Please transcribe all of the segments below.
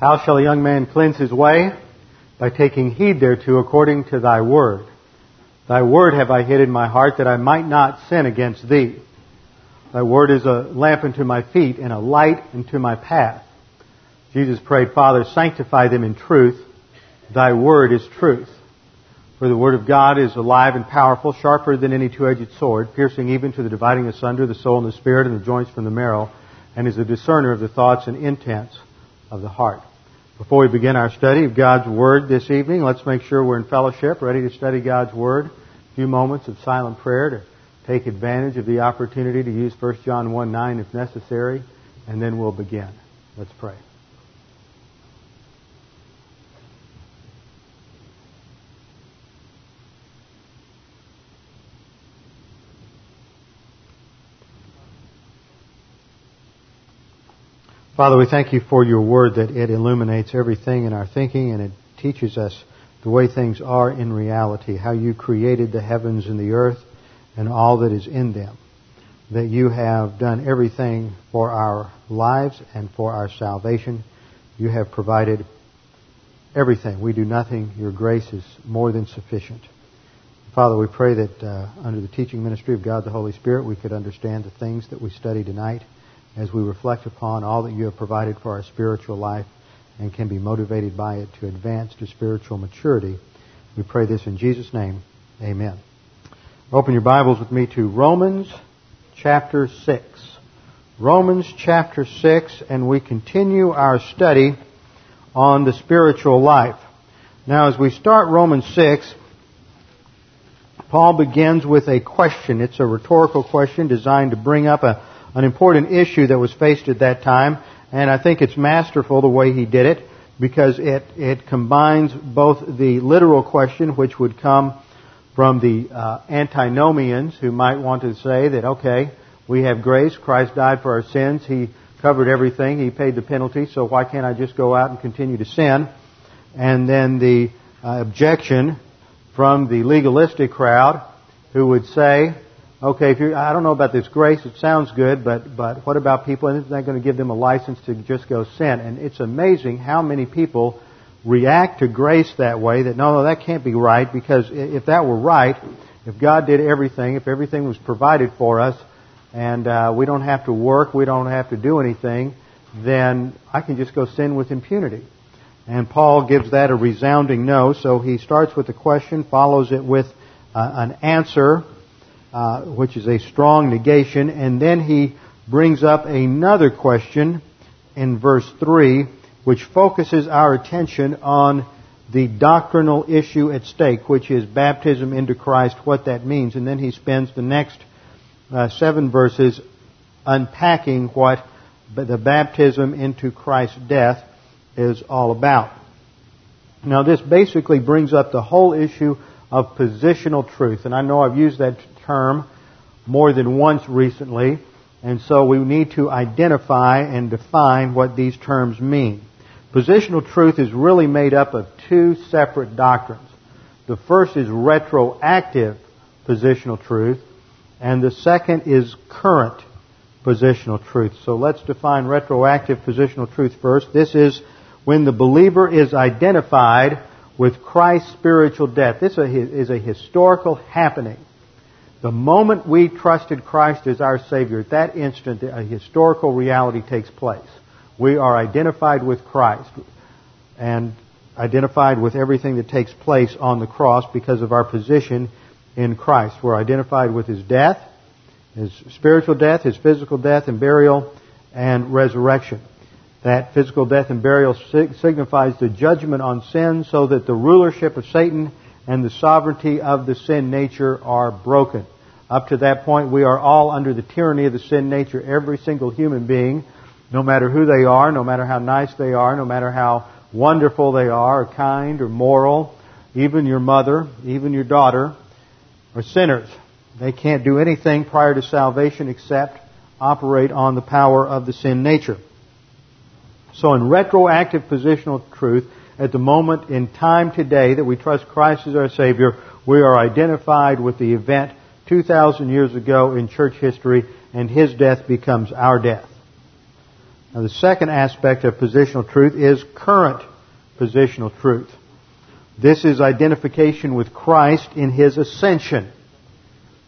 How shall a young man cleanse his way? By taking heed thereto according to thy word. Thy word have I hid in my heart, that I might not sin against thee. Thy word is a lamp unto my feet, and a light unto my path. Jesus prayed, Father, sanctify them in truth. Thy word is truth. For the word of God is alive and powerful, sharper than any two-edged sword, piercing even to the dividing asunder the soul and the spirit and the joints from the marrow, and is a discerner of the thoughts and intents of the heart. Before we begin our study of God's Word this evening, let's make sure we're in fellowship, ready to study God's Word. A few moments of silent prayer to take advantage of the opportunity to use 1 John 1:9 if necessary, and then we'll begin. Let's pray. Father, we thank you for your word, that it illuminates everything in our thinking, and it teaches us the way things are in reality, how you created the heavens and the earth and all that is in them, that you have done everything for our lives and for our salvation. You have provided everything. We do nothing. Your grace is more than sufficient. Father, we pray that under the teaching ministry of God the Holy Spirit, we could understand the things that we study tonight, as we reflect upon all that you have provided for our spiritual life and can be motivated by it to advance to spiritual maturity. We pray this in Jesus' name. Amen. Open your Bibles with me to Romans chapter 6. Romans chapter 6, and we continue our study on the spiritual life. Now, as we start Romans 6, Paul begins with a question. It's a rhetorical question designed to bring up an important issue that was faced at that time, and I think it's masterful the way he did it, because it combines both the literal question, which would come from the antinomians, who might want to say that, okay, we have grace, Christ died for our sins, He covered everything, He paid the penalty, so why can't I just go out and continue to sin? And then the objection from the legalistic crowd, who would say, okay, I don't know about this grace, it sounds good, but what about people? Isn't that going to give them a license to just go sin? And it's amazing how many people react to grace that way, that no, that can't be right, because if that were right, if God did everything, if everything was provided for us, and we don't have to work, we don't have to do anything, then I can just go sin with impunity. And Paul gives that a resounding no, so he starts with a question, follows it with an answer, which is a strong negation, and then he brings up another question in verse 3, which focuses our attention on the doctrinal issue at stake, which is baptism into Christ, what that means. And then he spends the next 7 verses unpacking what the baptism into Christ's death is all about. Now, this basically brings up the whole issue of positional truth, and I know I've used that term more than once recently, and so we need to identify and define what these terms mean. Positional truth is really made up of two separate doctrines. The first is retroactive positional truth, and the second is current positional truth. So let's define retroactive positional truth first. This is when the believer is identified with Christ's spiritual death. This is a historical happening. The moment we trusted Christ as our Savior, at that instant, a historical reality takes place. We are identified with Christ and identified with everything that takes place on the cross because of our position in Christ. We're identified with His death, His spiritual death, His physical death and burial, and resurrection. That physical death and burial signifies the judgment on sin, so that the rulership of Satan and the sovereignty of the sin nature are broken. Up to that point, we are all under the tyranny of the sin nature. Every single human being, no matter who they are, no matter how nice they are, no matter how wonderful they are, or kind, or moral. Even your mother, even your daughter, are sinners. They can't do anything prior to salvation except operate on the power of the sin nature. So in retroactive positional truth, at the moment in time today that we trust Christ as our Savior, we are identified with the event 2,000 years ago in church history, and His death becomes our death. Now, the second aspect of positional truth is current positional truth. This is identification with Christ in His ascension.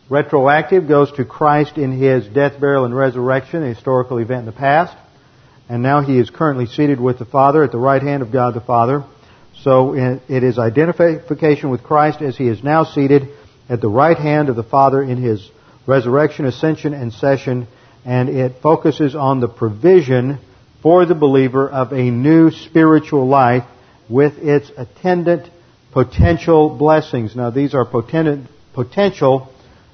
Retroactive goes to Christ in His death, burial, and resurrection, a historical event in the past. And now He is currently seated with the Father at the right hand of God the Father. So it is identification with Christ as He is now seated at the right hand of the Father in His resurrection, ascension, and session. And it focuses on the provision for the believer of a new spiritual life with its attendant potential blessings. Now, these are potential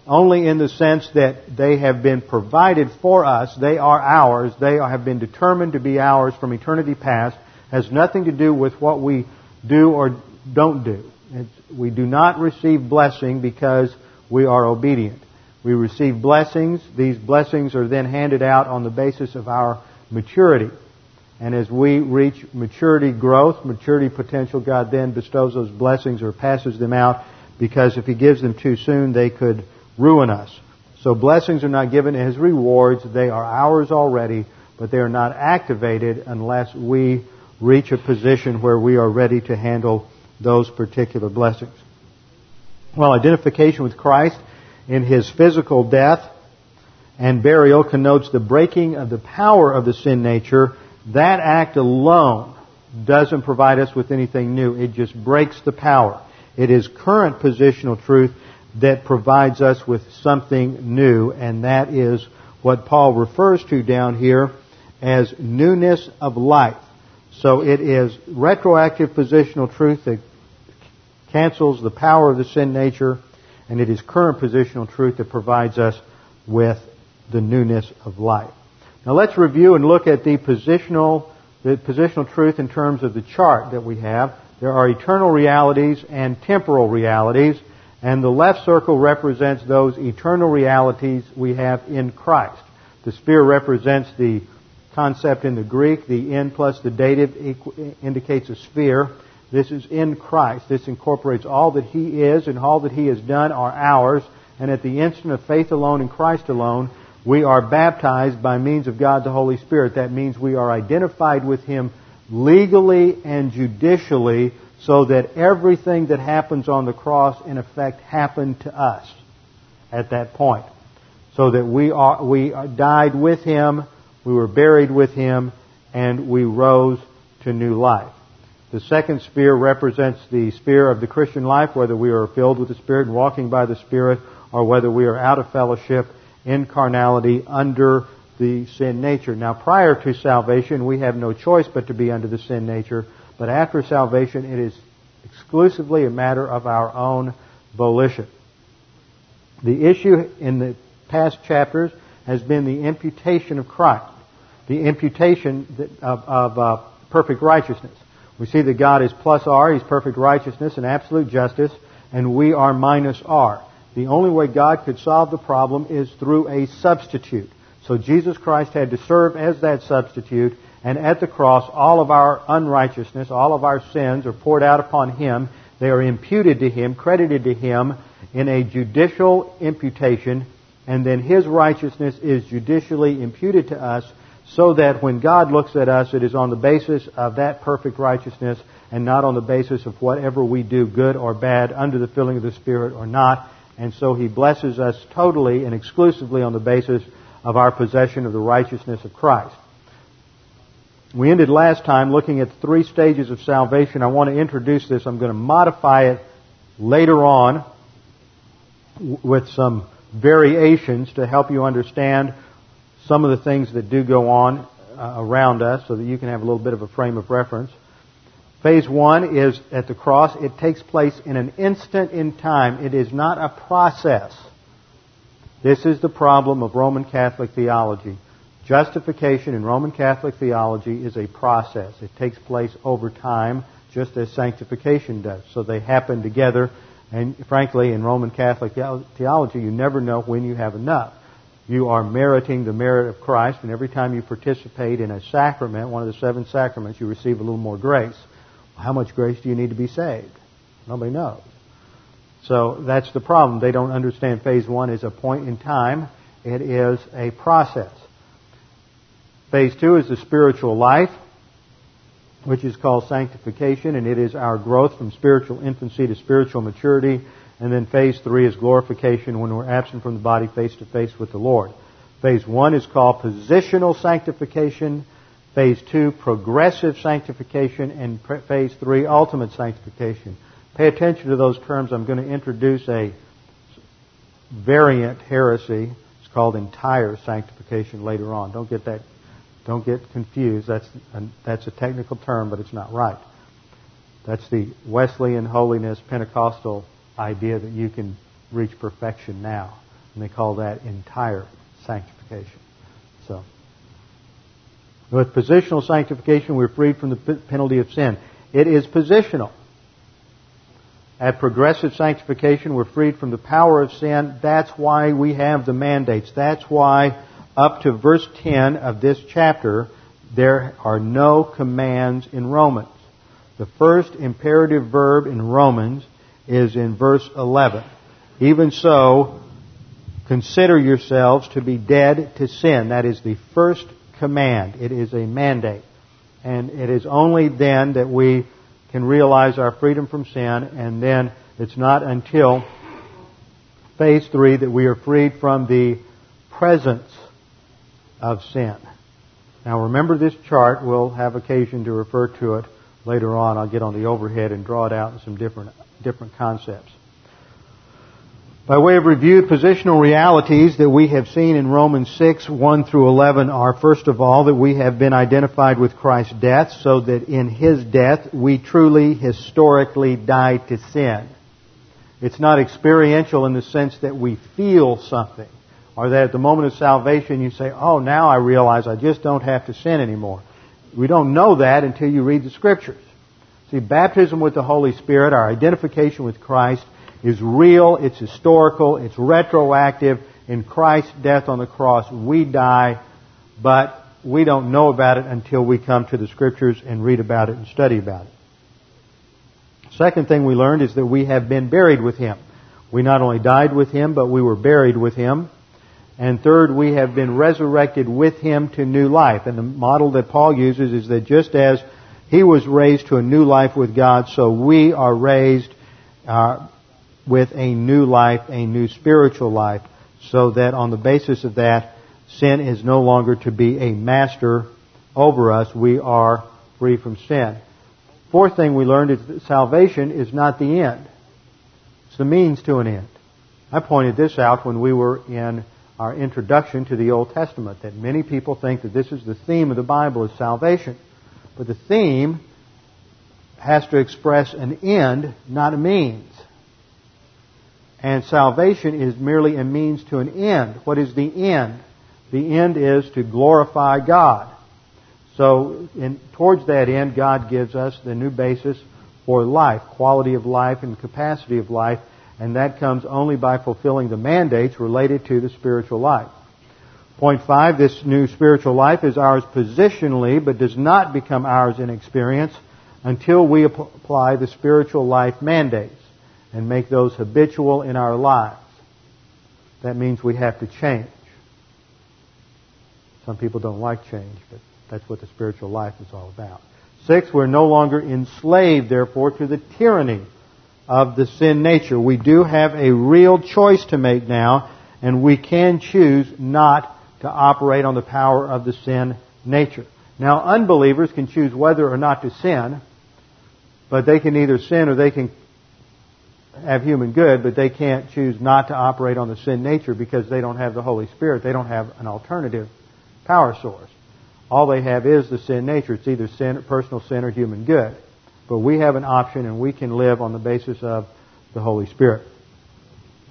only in the sense that they have been provided for us. They are ours. They have been determined to be ours from eternity past. It has nothing to do with what we do or don't do. We do not receive blessing because we are obedient. We receive blessings. These blessings are then handed out on the basis of our maturity. And as we reach maturity growth, maturity potential, God then bestows those blessings or passes them out, because if He gives them too soon, they could ruin us. So blessings are not given as rewards. They are ours already, but they are not activated unless we reach a position where we are ready to handle those particular blessings. Well, identification with Christ in His physical death and burial connotes the breaking of the power of the sin nature. That act alone doesn't provide us with anything new. It just breaks the power. It is current positional truth that provides us with something new, and that is what Paul refers to down here as newness of life. So it is retroactive positional truth that cancels the power of the sin nature, and it is current positional truth that provides us with the newness of life. Now let's review and look at the positional truth in terms of the chart that we have. There are eternal realities and temporal realities, and the left circle represents those eternal realities we have in Christ. The sphere represents the concept in the Greek. The end plus the dative indicates a sphere. This is in Christ. This incorporates all that He is, and all that He has done are ours. And at the instant of faith alone in Christ alone, we are baptized by means of God the Holy Spirit. That means we are identified with Him legally and judicially, so that everything that happens on the cross, in effect, happened to us at that point. So that we died with Him, we were buried with Him, and we rose to new life. The second sphere represents the sphere of the Christian life, whether we are filled with the Spirit and walking by the Spirit, or whether we are out of fellowship, in carnality, under the sin nature. Now, prior to salvation, we have no choice but to be under the sin nature. But after salvation, it is exclusively a matter of our own volition. The issue in the past chapters has been the imputation of Christ, the imputation of perfect righteousness. We see that God is plus R, He's perfect righteousness and absolute justice, and we are minus R. The only way God could solve the problem is through a substitute. So Jesus Christ had to serve as that substitute. And at the cross, all of our unrighteousness, all of our sins are poured out upon Him. They are imputed to Him, credited to Him in a judicial imputation. And then His righteousness is judicially imputed to us, so that when God looks at us, it is on the basis of that perfect righteousness and not on the basis of whatever we do, good or bad, under the filling of the Spirit or not. And so He blesses us totally and exclusively on the basis of our possession of the righteousness of Christ. We ended last time looking at three stages of salvation. I want to introduce this. I'm going to modify it later on with some variations to help you understand some of the things that do go on around us, so that you can have a little bit of a frame of reference. Phase one is at the cross. It takes place in an instant in time. It is not a process. This is the problem of Roman Catholic theology. Justification in Roman Catholic theology is a process. It takes place over time, just as sanctification does. So they happen together, and frankly, in Roman Catholic theology, you never know when you have enough. You are meriting the merit of Christ, and every time you participate in a sacrament, one of the seven sacraments, you receive a little more grace. How much grace do you need to be saved? Nobody knows. So that's the problem. They don't understand phase one is a point in time. It is a process. Phase two is the spiritual life, which is called sanctification, and it is our growth from spiritual infancy to spiritual maturity. And then phase three is glorification, when we're absent from the body face to face with the Lord. Phase one is called positional sanctification, phase two, progressive sanctification, and phase three, ultimate sanctification. Pay attention to those terms. I'm going to introduce a variant heresy. It's called entire sanctification later on. Don't get confused. That's a technical term, but it's not right. That's the Wesleyan holiness Pentecostal idea that you can reach perfection now. And they call that entire sanctification. So, with positional sanctification, we're freed from the penalty of sin. It is positional. At progressive sanctification, we're freed from the power of sin. That's why we have the mandates. That's why up to verse 10 of this chapter, there are no commands in Romans. The first imperative verb in Romans is in verse 11. Even so, consider yourselves to be dead to sin. That is the first command. It is a mandate. And it is only then that we can realize our freedom from sin, and then it's not until phase three that we are freed from the presence of sin. Now remember this chart. We'll have occasion to refer to it later on. I'll get on the overhead and draw it out in some different concepts. By way of review, positional realities that we have seen in Romans 6, 1 through 11 are, first of all, that we have been identified with Christ's death, so that in His death we truly, historically died to sin. It's not experiential in the sense that we feel something, or that at the moment of salvation you say, oh, now I realize I just don't have to sin anymore. We don't know that until you read the Scriptures. See, baptism with the Holy Spirit, our identification with Christ, is real, it's historical, it's retroactive. In Christ's death on the cross, we die, but we don't know about it until we come to the Scriptures and read about it and study about it. Second thing we learned is that we have been buried with Him. We not only died with Him, but we were buried with Him. And third, we have been resurrected with Him to new life. And the model that Paul uses is that just as He was raised to a new life with God, so we are raised with a new life, a new spiritual life, so that on the basis of that, sin is no longer to be a master over us. We are free from sin. Fourth thing we learned is that salvation is not the end. It's the means to an end. I pointed this out when we were in our introduction to the Old Testament, that many people think that this is the theme of the Bible, is salvation. But the theme has to express an end, not a means. And salvation is merely a means to an end. What is the end? The end is to glorify God. So towards that end, God gives us the new basis for life, quality of life and capacity of life, and that comes only by fulfilling the mandates related to the spiritual life. Point 5, this new spiritual life is ours positionally, but does not become ours in experience until we apply the spiritual life mandates and make those habitual in our lives. That means we have to change. Some people don't like change, but that's what the spiritual life is all about. 6, we're no longer enslaved, therefore, to the tyranny of the sin nature. We do have a real choice to make now, and we can choose not to operate on the power of the sin nature. Now, unbelievers can choose whether or not to sin, but they can either sin or they can have human good, but they can't choose not to operate on the sin nature because they don't have the Holy Spirit. They don't have an alternative power source. All they have is the sin nature. It's either sin, personal sin, or human good. But we have an option, and we can live on the basis of the Holy Spirit.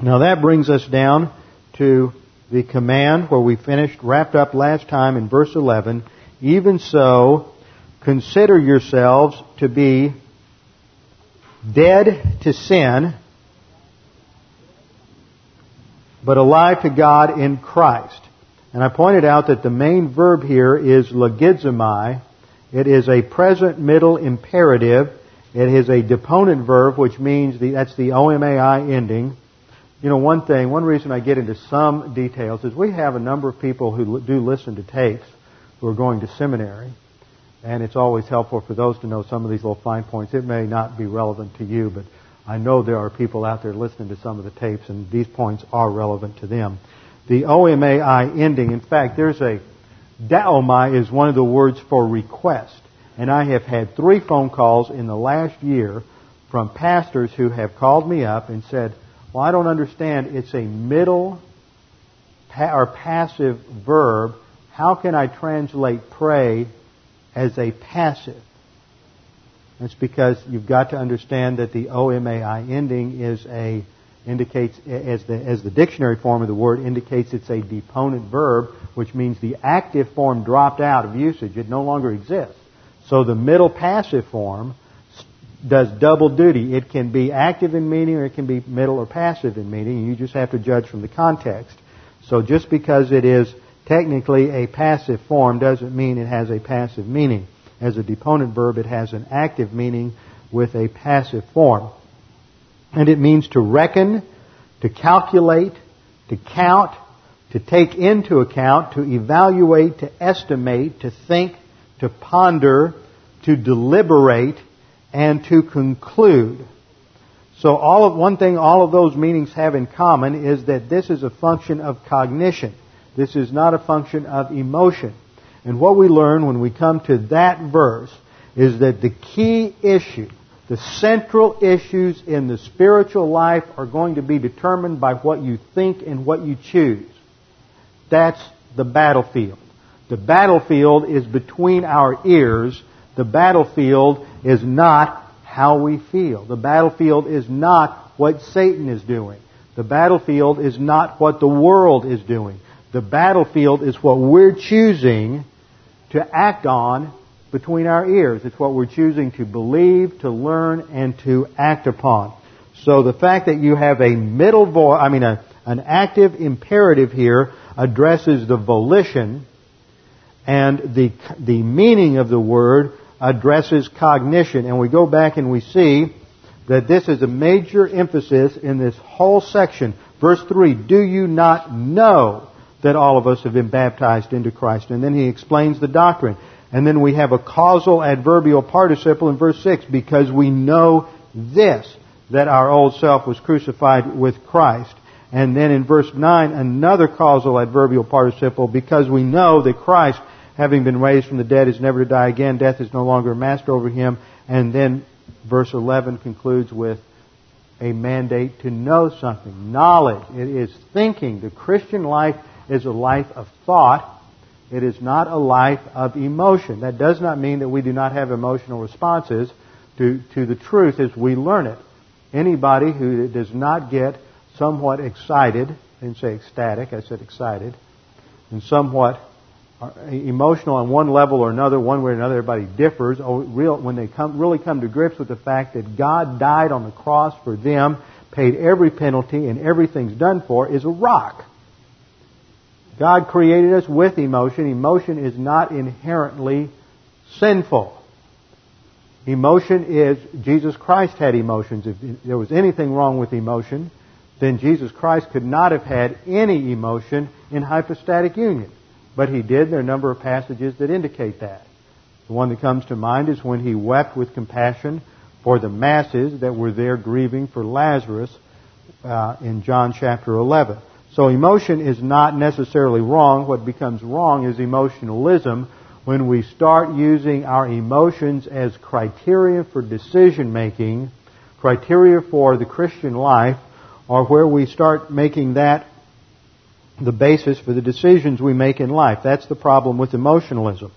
Now that brings us down to the command where we finished, wrapped up last time in verse 11, even so, consider yourselves to be dead to sin, but alive to God in Christ. And I pointed out that the main verb here is logizomai. It is a present middle imperative. It is a deponent verb, which means that's the O-M-A-I ending. You know, one reason I get into some details is we have a number of people who do listen to tapes who are going to seminary. And it's always helpful for those to know some of these little fine points. It may not be relevant to you, but I know there are people out there listening to some of the tapes, and these points are relevant to them. The O-M-A-I ending, in fact, there's a daomai is one of the words for request. And I have had 3 phone calls in the last year from pastors who have called me up and said, well, I don't understand. It's a middle or passive verb. How can I translate pray as a passive? That's because you've got to understand that the O-M-A-I ending indicates, as the dictionary form of the word indicates, it's a deponent verb, which means the active form dropped out of usage. It no longer exists. So the middle passive form does double duty. It can be active in meaning, or it can be middle or passive in meaning. You just have to judge from the context. So just because it is technically a passive form doesn't mean it has a passive meaning. As a deponent verb, it has an active meaning with a passive form. And it means to reckon, to calculate, to count, to take into account, to evaluate, to estimate, to think, to ponder, to deliberate, and to conclude. So all of those meanings have in common is that this is a function of cognition. This is not a function of emotion. And what we learn when we come to that verse is that the key issue, the central issues in the spiritual life are going to be determined by what you think and what you choose. That's the battlefield. The battlefield is between our ears. The battlefield is not how we feel. The battlefield is not what Satan is doing. The battlefield is not what the world is doing. The battlefield is what we're choosing to act on between our ears. It's what we're choosing to believe, to learn, and to act upon. So the fact that you have a middle voice, an active imperative here addresses the volition, and the meaning of the word addresses cognition. And we go back and we see that this is a major emphasis in this whole section. Verse 3, do you not know that all of us have been baptized into Christ? And then he explains the doctrine. And then we have a causal adverbial participle in verse 6, because we know this, that our old self was crucified with Christ. And then in verse 9, another causal adverbial participle, because we know that Christ, having been raised from the dead, is never to die again. Death is no longer a master over him. And then verse 11 concludes with a mandate to know something. Knowledge. It is thinking. The Christian life is a life of thought. It is not a life of emotion. That does not mean that we do not have emotional responses to the truth as we learn it. Anybody who does not get somewhat excited, I didn't say ecstatic, I said excited, and somewhat emotional on one level or another, one way or another, everybody differs. When they really come to grips with the fact that God died on the cross for them, paid every penalty, and everything's done for, is a rock. God created us with emotion. Emotion is not inherently sinful. Emotion is... Jesus Christ had emotions. If there was anything wrong with emotion, then Jesus Christ could not have had any emotion in hypostatic union. But He did. There are a number of passages that indicate that. The one that comes to mind is when He wept with compassion for the masses that were there grieving for Lazarus in John chapter 11. So emotion is not necessarily wrong. What becomes wrong is emotionalism, when we start using our emotions as criteria for decision-making, criteria for the Christian life, or where we start making that the basis for the decisions we make in life. That's the problem with emotionalism.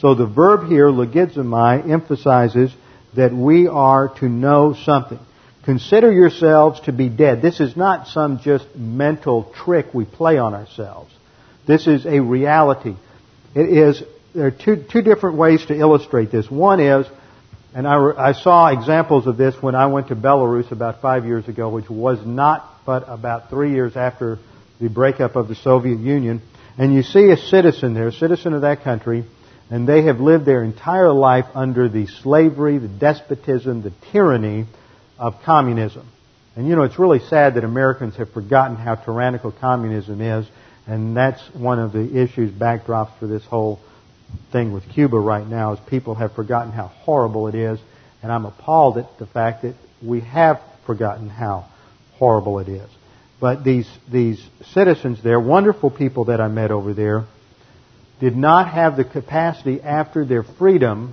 So the verb here, logizomai, emphasizes that we are to know something. Consider yourselves to be dead. This is not some just mental trick we play on ourselves. This is a reality. It is. There are two different ways to illustrate this. One is, and I saw examples of this when I went to Belarus about 5 years ago, which was not but about 3 years after the breakup of the Soviet Union. And you see a citizen there, a citizen of that country, and they have lived their entire life under the slavery, the despotism, the tyranny of communism. And you know, it's really sad that Americans have forgotten how tyrannical communism is, and that's one of the issues, backdrops for this whole thing with Cuba right now, is people have forgotten how horrible it is, and I'm appalled at the fact that we have forgotten how horrible it is. But these citizens there, wonderful people that I met over there, did not have the capacity after their freedom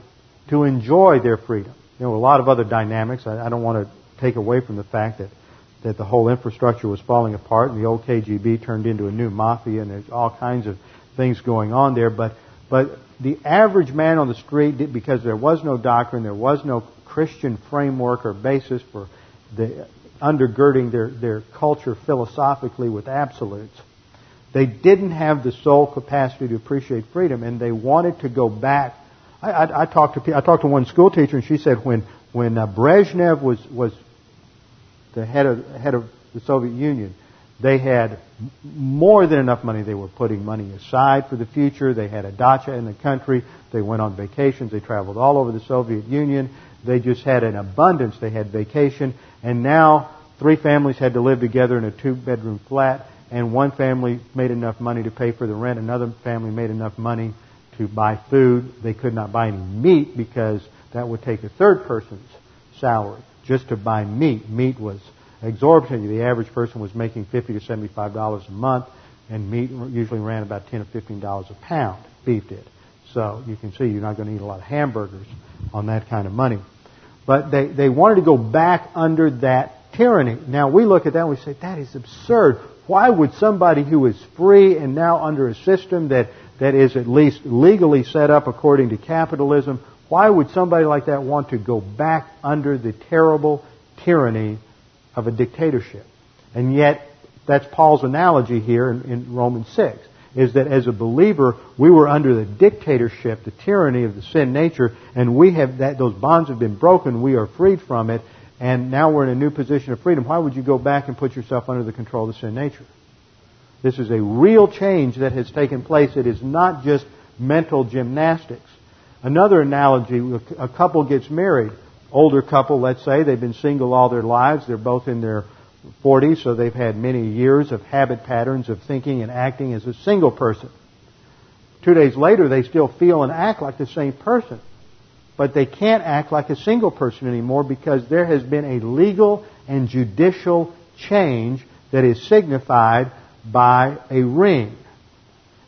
to enjoy their freedom. There were a lot of other dynamics. I don't want to take away from the fact that the whole infrastructure was falling apart and the old KGB turned into a new mafia and there's all kinds of things going on there. But the average man on the street, because there was no doctrine, there was no Christian framework or basis for the undergirding their culture philosophically with absolutes, they didn't have the sole capacity to appreciate freedom, and they wanted to go back. I talked to one school teacher, and she said when Brezhnev was the head of the Soviet Union, they had more than enough money. They were putting money aside for the future. They had a dacha in the country. They went on vacations. They traveled all over the Soviet Union. They just had an abundance. They had vacation. And now 3 families had to live together in a 2-bedroom flat. And one family made enough money to pay for the rent. Another family made enough money to buy food. They could not buy any meat because that would take a third person's salary just to buy meat. Meat was exorbitantly. The average person was making $50 to $75 a month, and meat usually ran about $10 or $15 a pound. Beef did. So you can see you're not going to eat a lot of hamburgers on that kind of money. But they wanted to go back under that tyranny. Now we look at that and we say, that is absurd. Why would somebody who is free and now under a system that is at least legally set up according to capitalism, why would somebody like that want to go back under the terrible tyranny of a dictatorship? And yet, that's Paul's analogy here in Romans 6, is that as a believer, we were under the dictatorship, the tyranny of the sin nature, and we have that; those bonds have been broken, we are freed from it, and now we're in a new position of freedom. Why would you go back and put yourself under the control of the sin nature? This is a real change that has taken place. It is not just mental gymnastics. Another analogy, a couple gets married. Older couple, let's say, they've been single all their lives. They're both in their 40s, so they've had many years of habit patterns of thinking and acting as a single person. 2 days later, they still feel and act like the same person. But they can't act like a single person anymore because there has been a legal and judicial change that is signified by a ring.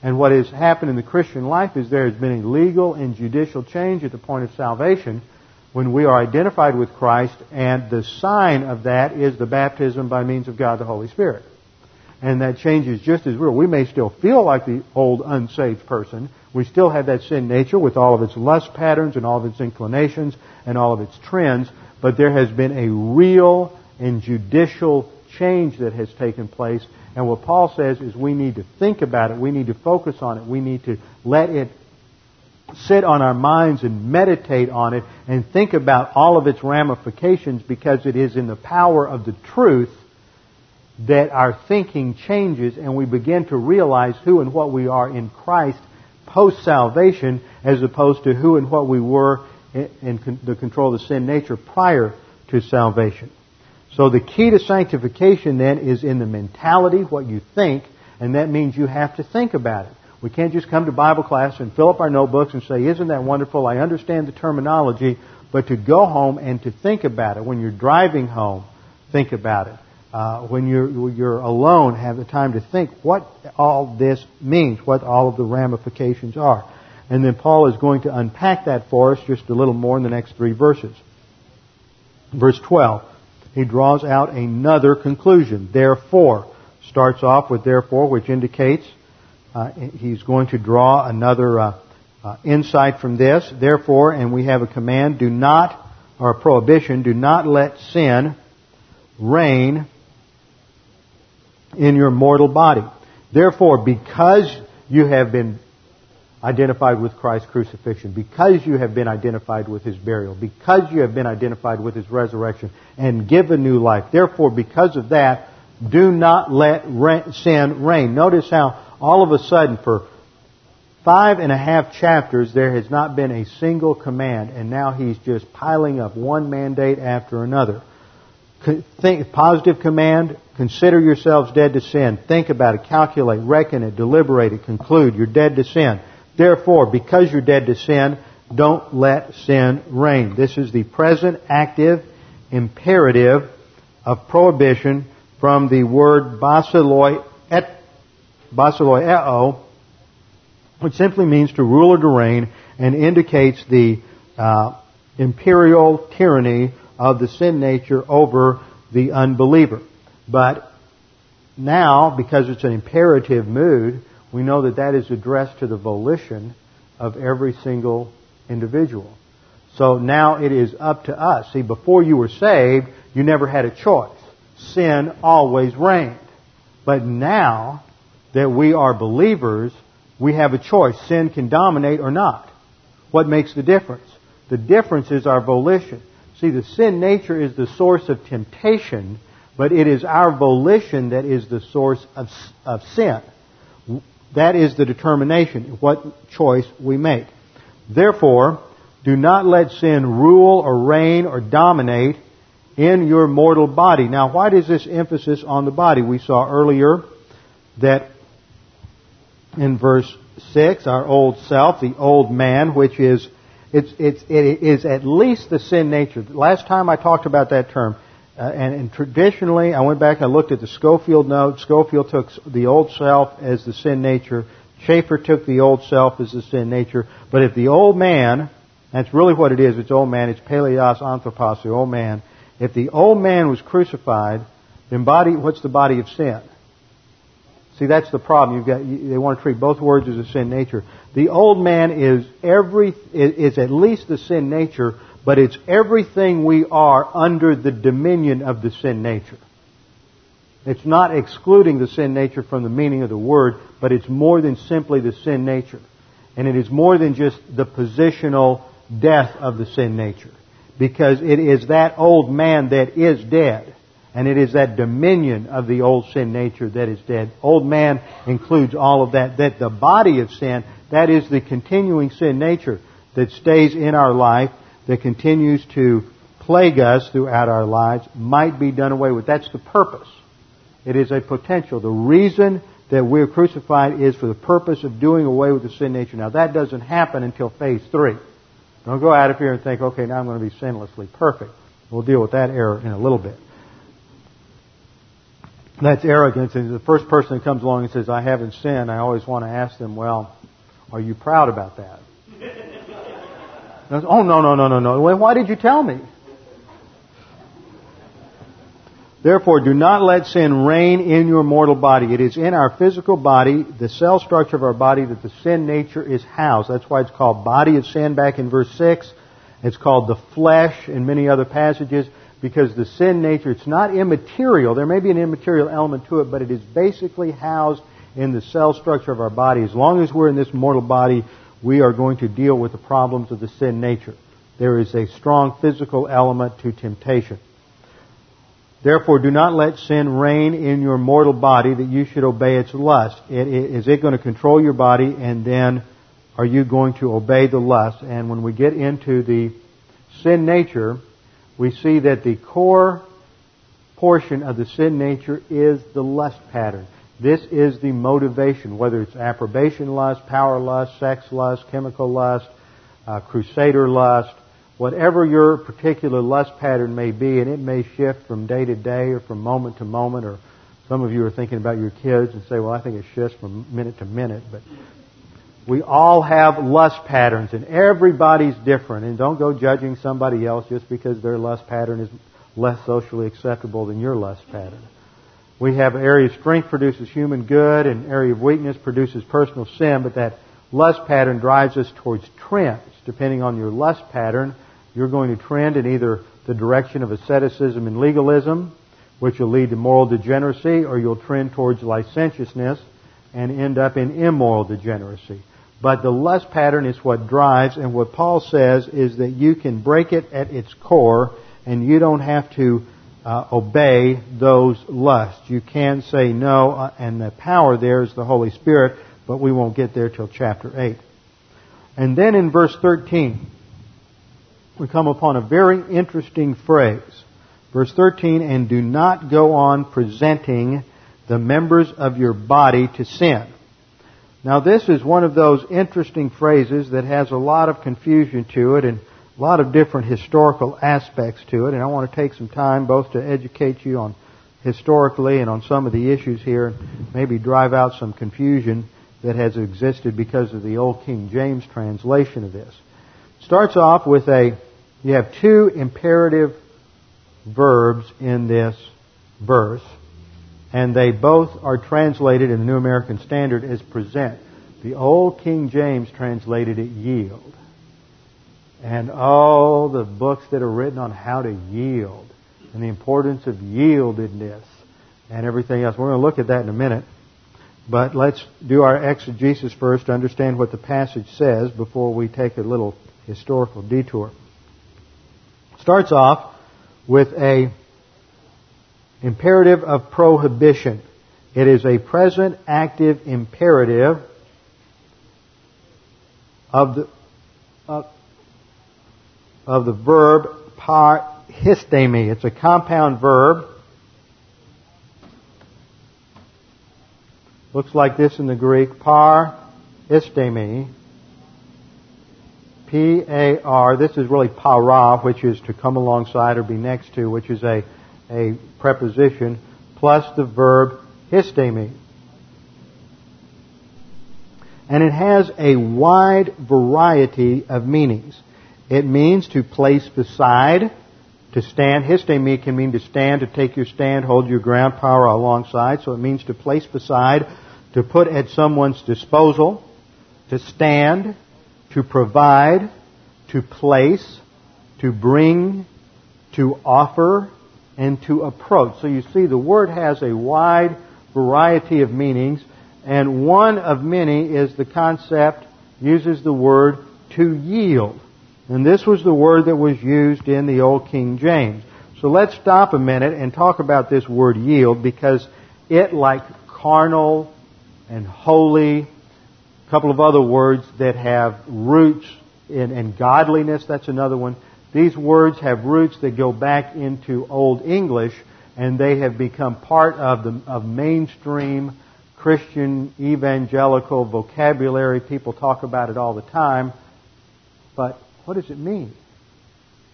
And what has happened in the Christian life is there has been a legal and judicial change at the point of salvation, when we are identified with Christ, and the sign of that is the baptism by means of God the Holy Spirit. And that change is just as real. We may still feel like the old unsaved person. We still have that sin nature with all of its lust patterns and all of its inclinations and all of its trends, but there has been a real and judicial change that has taken place. And what Paul says is we need to think about it. We need to focus on it. We need to let it sit on our minds and meditate on it and think about all of its ramifications, because it is in the power of the truth that our thinking changes and we begin to realize who and what we are in Christ post-salvation, as opposed to who and what we were in the control of the sin nature prior to salvation. So the key to sanctification then is in the mentality, what you think, and that means you have to think about it. We can't just come to Bible class and fill up our notebooks and say, isn't that wonderful? I understand the terminology, but to go home and to think about it. When you're driving home, think about it. When you're alone, have the time to think what all this means, what all of the ramifications are. And then Paul is going to unpack that for us just a little more in the next 3 verses. Verse 12, he draws out another conclusion. Therefore, starts off with therefore, which indicates he's going to draw another insight from this. Therefore, and we have a command, do not, or a prohibition, do not let sin reign in your mortal body. Therefore, because you have been identified with Christ's crucifixion, because you have been identified with His burial, because you have been identified with His resurrection, and given new life. Therefore, because of that, do not let sin reign. Notice how all of a sudden for 5.5 chapters there has not been a single command, and now he's just piling up one mandate after another. Think, positive command, consider yourselves dead to sin. Think about it, calculate, reckon it, deliberate it, conclude. You're dead to sin. Therefore, because you're dead to sin, don't let sin reign. This is the present active imperative of prohibition from the word basiloi eo, which simply means to rule or to reign, and indicates the imperial tyranny of the sin nature over the unbeliever. But now, because it's an imperative mood, we know that that is addressed to the volition of every single individual. So now it is up to us. See, before you were saved, you never had a choice. Sin always reigned. But now that we are believers, we have a choice. Sin can dominate or not. What makes the difference? The difference is our volition. See, the sin nature is the source of temptation, but it is our volition that is the source of sin. That is the determination, what choice we make. Therefore, do not let sin rule or reign or dominate in your mortal body. Now, why does this emphasis on the body? We saw earlier that in verse 6, our old self, the old man, which is, it is at least the sin nature. Last time I talked about that term. And traditionally, I went back and I looked at the Scofield note. Scofield took the old self as the sin nature. Chafer took the old self as the sin nature. But if the old man, that's really what it is, it's old man, it's paleos anthropos, the old man. If the old man was crucified, then body, what's the body of sin? See, that's the problem. They want to treat both words as a sin nature. The old man is at least the sin nature, but it's everything we are under the dominion of the sin nature. It's not excluding the sin nature from the meaning of the word, but it's more than simply the sin nature. And it is more than just the positional death of the sin nature. Because it is that old man that is dead. And it is that dominion of the old sin nature that is dead. Old man includes all of that. That the body of sin, that is the continuing sin nature that stays in our life, that continues to plague us throughout our lives, might be done away with. That's the purpose. It is a potential. The reason that we're crucified is for the purpose of doing away with the sin nature. Now, that doesn't happen until phase 3. Don't go out of here and think, okay, now I'm going to be sinlessly perfect. We'll deal with that error in a little bit. That's arrogance. And the first person that comes along and says, I haven't sinned, I always want to ask them, well, are you proud about that? Oh, no. Why did you tell me? Therefore, do not let sin reign in your mortal body. It is in our physical body, the cell structure of our body, that the sin nature is housed. That's why it's called body of sin back in verse 6. It's called the flesh in many other passages, because the sin nature, it's not immaterial. There may be an immaterial element to it, but it is basically housed in the cell structure of our body. As long as we're in this mortal body, we are going to deal with the problems of the sin nature. There is a strong physical element to temptation. Therefore, do not let sin reign in your mortal body that you should obey its lust. Is it going to control your body, and then are you going to obey the lust? And when we get into the sin nature, we see that the core portion of the sin nature is the lust pattern. This is the motivation, whether it's approbation lust, power lust, sex lust, chemical lust, crusader lust, whatever your particular lust pattern may be, and it may shift from day to day or from moment to moment, or some of you are thinking about your kids and say, well, I think it shifts from minute to minute, but we all have lust patterns, and everybody's different, and don't go judging somebody else just because their lust pattern is less socially acceptable than your lust pattern. We have area of strength produces human good, and area of weakness produces personal sin, but that lust pattern drives us towards trends. Depending on your lust pattern, you're going to trend in either the direction of asceticism and legalism, which will lead to moral degeneracy, or you'll trend towards licentiousness and end up in immoral degeneracy. But the lust pattern is what drives, and what Paul says is that you can break it at its core, and you don't have to obey those lusts. You can say no, and the power there is the Holy Spirit, but we won't get there till chapter 8. And then in verse 13, we come upon a very interesting phrase. Verse 13, and do not go on presenting the members of your body to sin. Now this is one of those interesting phrases that has a lot of confusion to it and a lot of different historical aspects to it. And I want to take some time both to educate you on historically and on some of the issues here, and maybe drive out some confusion that has existed because of the old King James translation of this. It starts off with you have two imperative verbs in this verse, and they both are translated in the New American Standard as present. The old King James translated it yield. And all the books that are written on how to yield and the importance of yieldedness and everything else. We're going to look at that in a minute. But let's do our exegesis first to understand what the passage says before we take a little historical detour. Starts off with a imperative of prohibition. It is a present active imperative of the verb parhistemi. It's a compound verb. Looks like this in the Greek. Parhistemi. P-A-R. This is really para, which is to come alongside or be next to, which is a preposition, plus the verb histemi. And it has a wide variety of meanings. It means to place beside, to stand. Histemi can mean to stand, to take your stand, hold your ground, power alongside. So it means to place beside, to put at someone's disposal, to stand, to provide, to place, to bring, to offer, and to approach. So you see, the word has a wide variety of meanings, and one of many is the concept, uses the word to yield. And this was the word that was used in the old King James. So let's stop a minute and talk about this word yield, because it, like carnal and holy, a couple of other words that have roots in godliness, that's another one. These words have roots that go back into Old English, and they have become part of mainstream Christian evangelical vocabulary. People talk about it all the time. But what does it mean?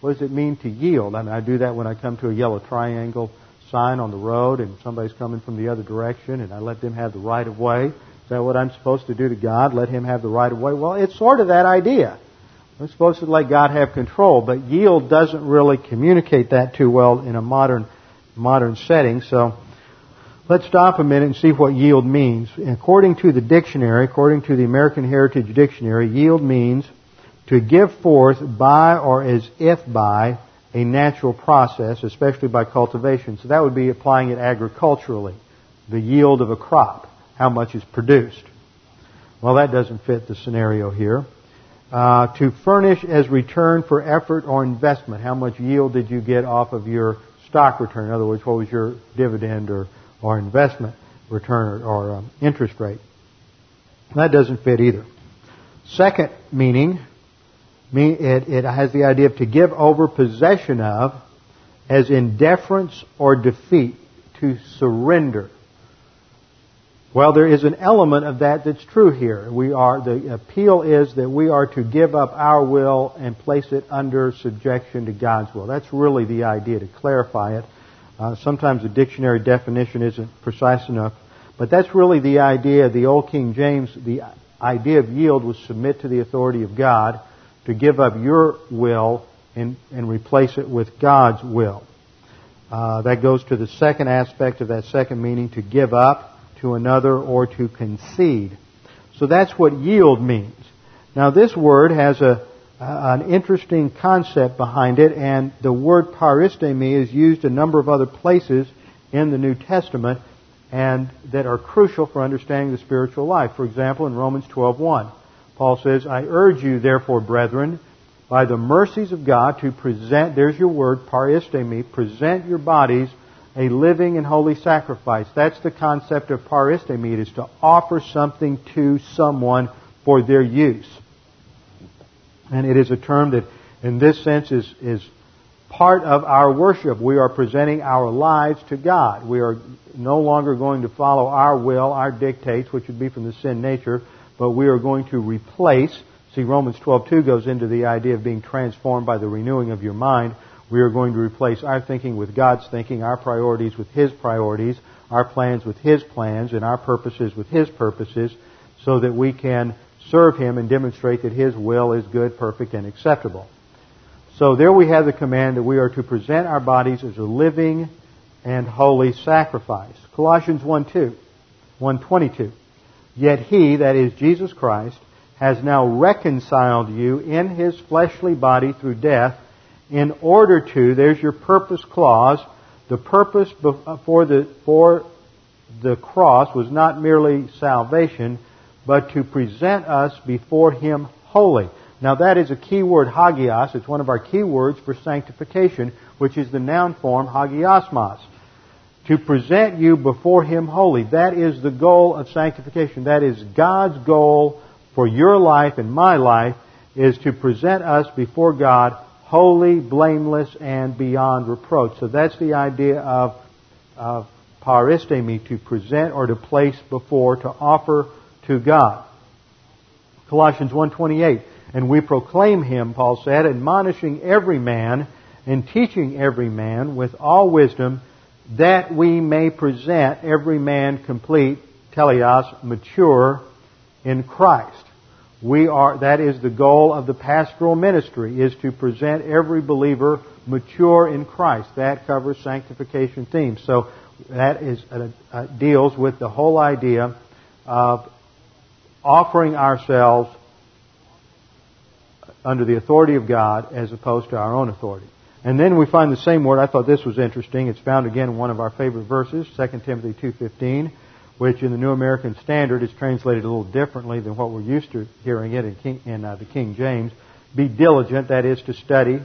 What does it mean to yield? I mean, I do that when I come to a yellow triangle sign on the road and somebody's coming from the other direction and I let them have the right of way. Is that what I'm supposed to do to God? Let Him have the right of way? Well, it's sort of that idea. We're supposed to let God have control, but yield doesn't really communicate that too well in a modern setting. So let's stop a minute and see what yield means. According to the dictionary, according to the American Heritage Dictionary, yield means to give forth by or as if by a natural process, especially by cultivation. So that would be applying it agriculturally, the yield of a crop, how much is produced. Well, that doesn't fit the scenario here. To furnish as return for effort or investment. How much yield did you get off of your stock return? In other words, what was your dividend or investment return or interest rate? That doesn't fit either. Second meaning, it has the idea of to give over possession of as in deference or defeat, to surrender. Well, there is an element of that that's true here. The appeal is that we are to give up our will and place it under subjection to God's will. That's really the idea, to clarify it. Sometimes the dictionary definition isn't precise enough. But that's really the idea. The old King James, the idea of yield was submit to the authority of God, to give up your will and replace it with God's will. That goes to the second aspect of that second meaning, to give up to another or to concede. So that's what yield means. Now this word has an interesting concept behind it, and the word parhistemi is used a number of other places in the New Testament and that are crucial for understanding the spiritual life. For example, in Romans 12:1, Paul says, "I urge you, therefore, brethren, by the mercies of God to present," there's your word, paristemi, "present your bodies a living and holy sacrifice." That's the concept of paristemi. It is to offer something to someone for their use. And it is a term that, in this sense, is part of our worship. We are presenting our lives to God. We are no longer going to follow our will, our dictates, which would be from the sin nature, but we are going to replace. See, Romans 12:2 goes into the idea of being transformed by the renewing of your mind. We are going to replace our thinking with God's thinking, our priorities with His priorities, our plans with His plans, and our purposes with His purposes, so that we can serve Him and demonstrate that His will is good, perfect, and acceptable. So there we have the command that we are to present our bodies as a living and holy sacrifice. Colossians 1:22. "Yet He," that is Jesus Christ, "has now reconciled you in His fleshly body through death in order to," there's your purpose clause, "the purpose for the cross was not merely salvation, but to present us before Him holy." Now that is a key word, hagios. It's one of our key words for sanctification, which is the noun form hagiosmos. To present you before Him holy. That is the goal of sanctification. That is God's goal for your life and my life, is to present us before God holy, blameless, and beyond reproach. So that's the idea of paristemi, to present or to place before, to offer to God. Colossians 1:28. "And we proclaim Him," Paul said, "admonishing every man and teaching every man with all wisdom, that we may present every man complete," teleos, "mature in Christ." We are, that is the goal of the pastoral ministry, is to present every believer mature in Christ. That covers sanctification themes. So that is deals with the whole idea of offering ourselves under the authority of God as opposed to our own authority. And then we find the same word. I thought this was interesting. It's found again in one of our favorite verses, 2 Timothy 2:15, which in the New American Standard is translated a little differently than what we're used to hearing it in the King James. "Be diligent," that is to study,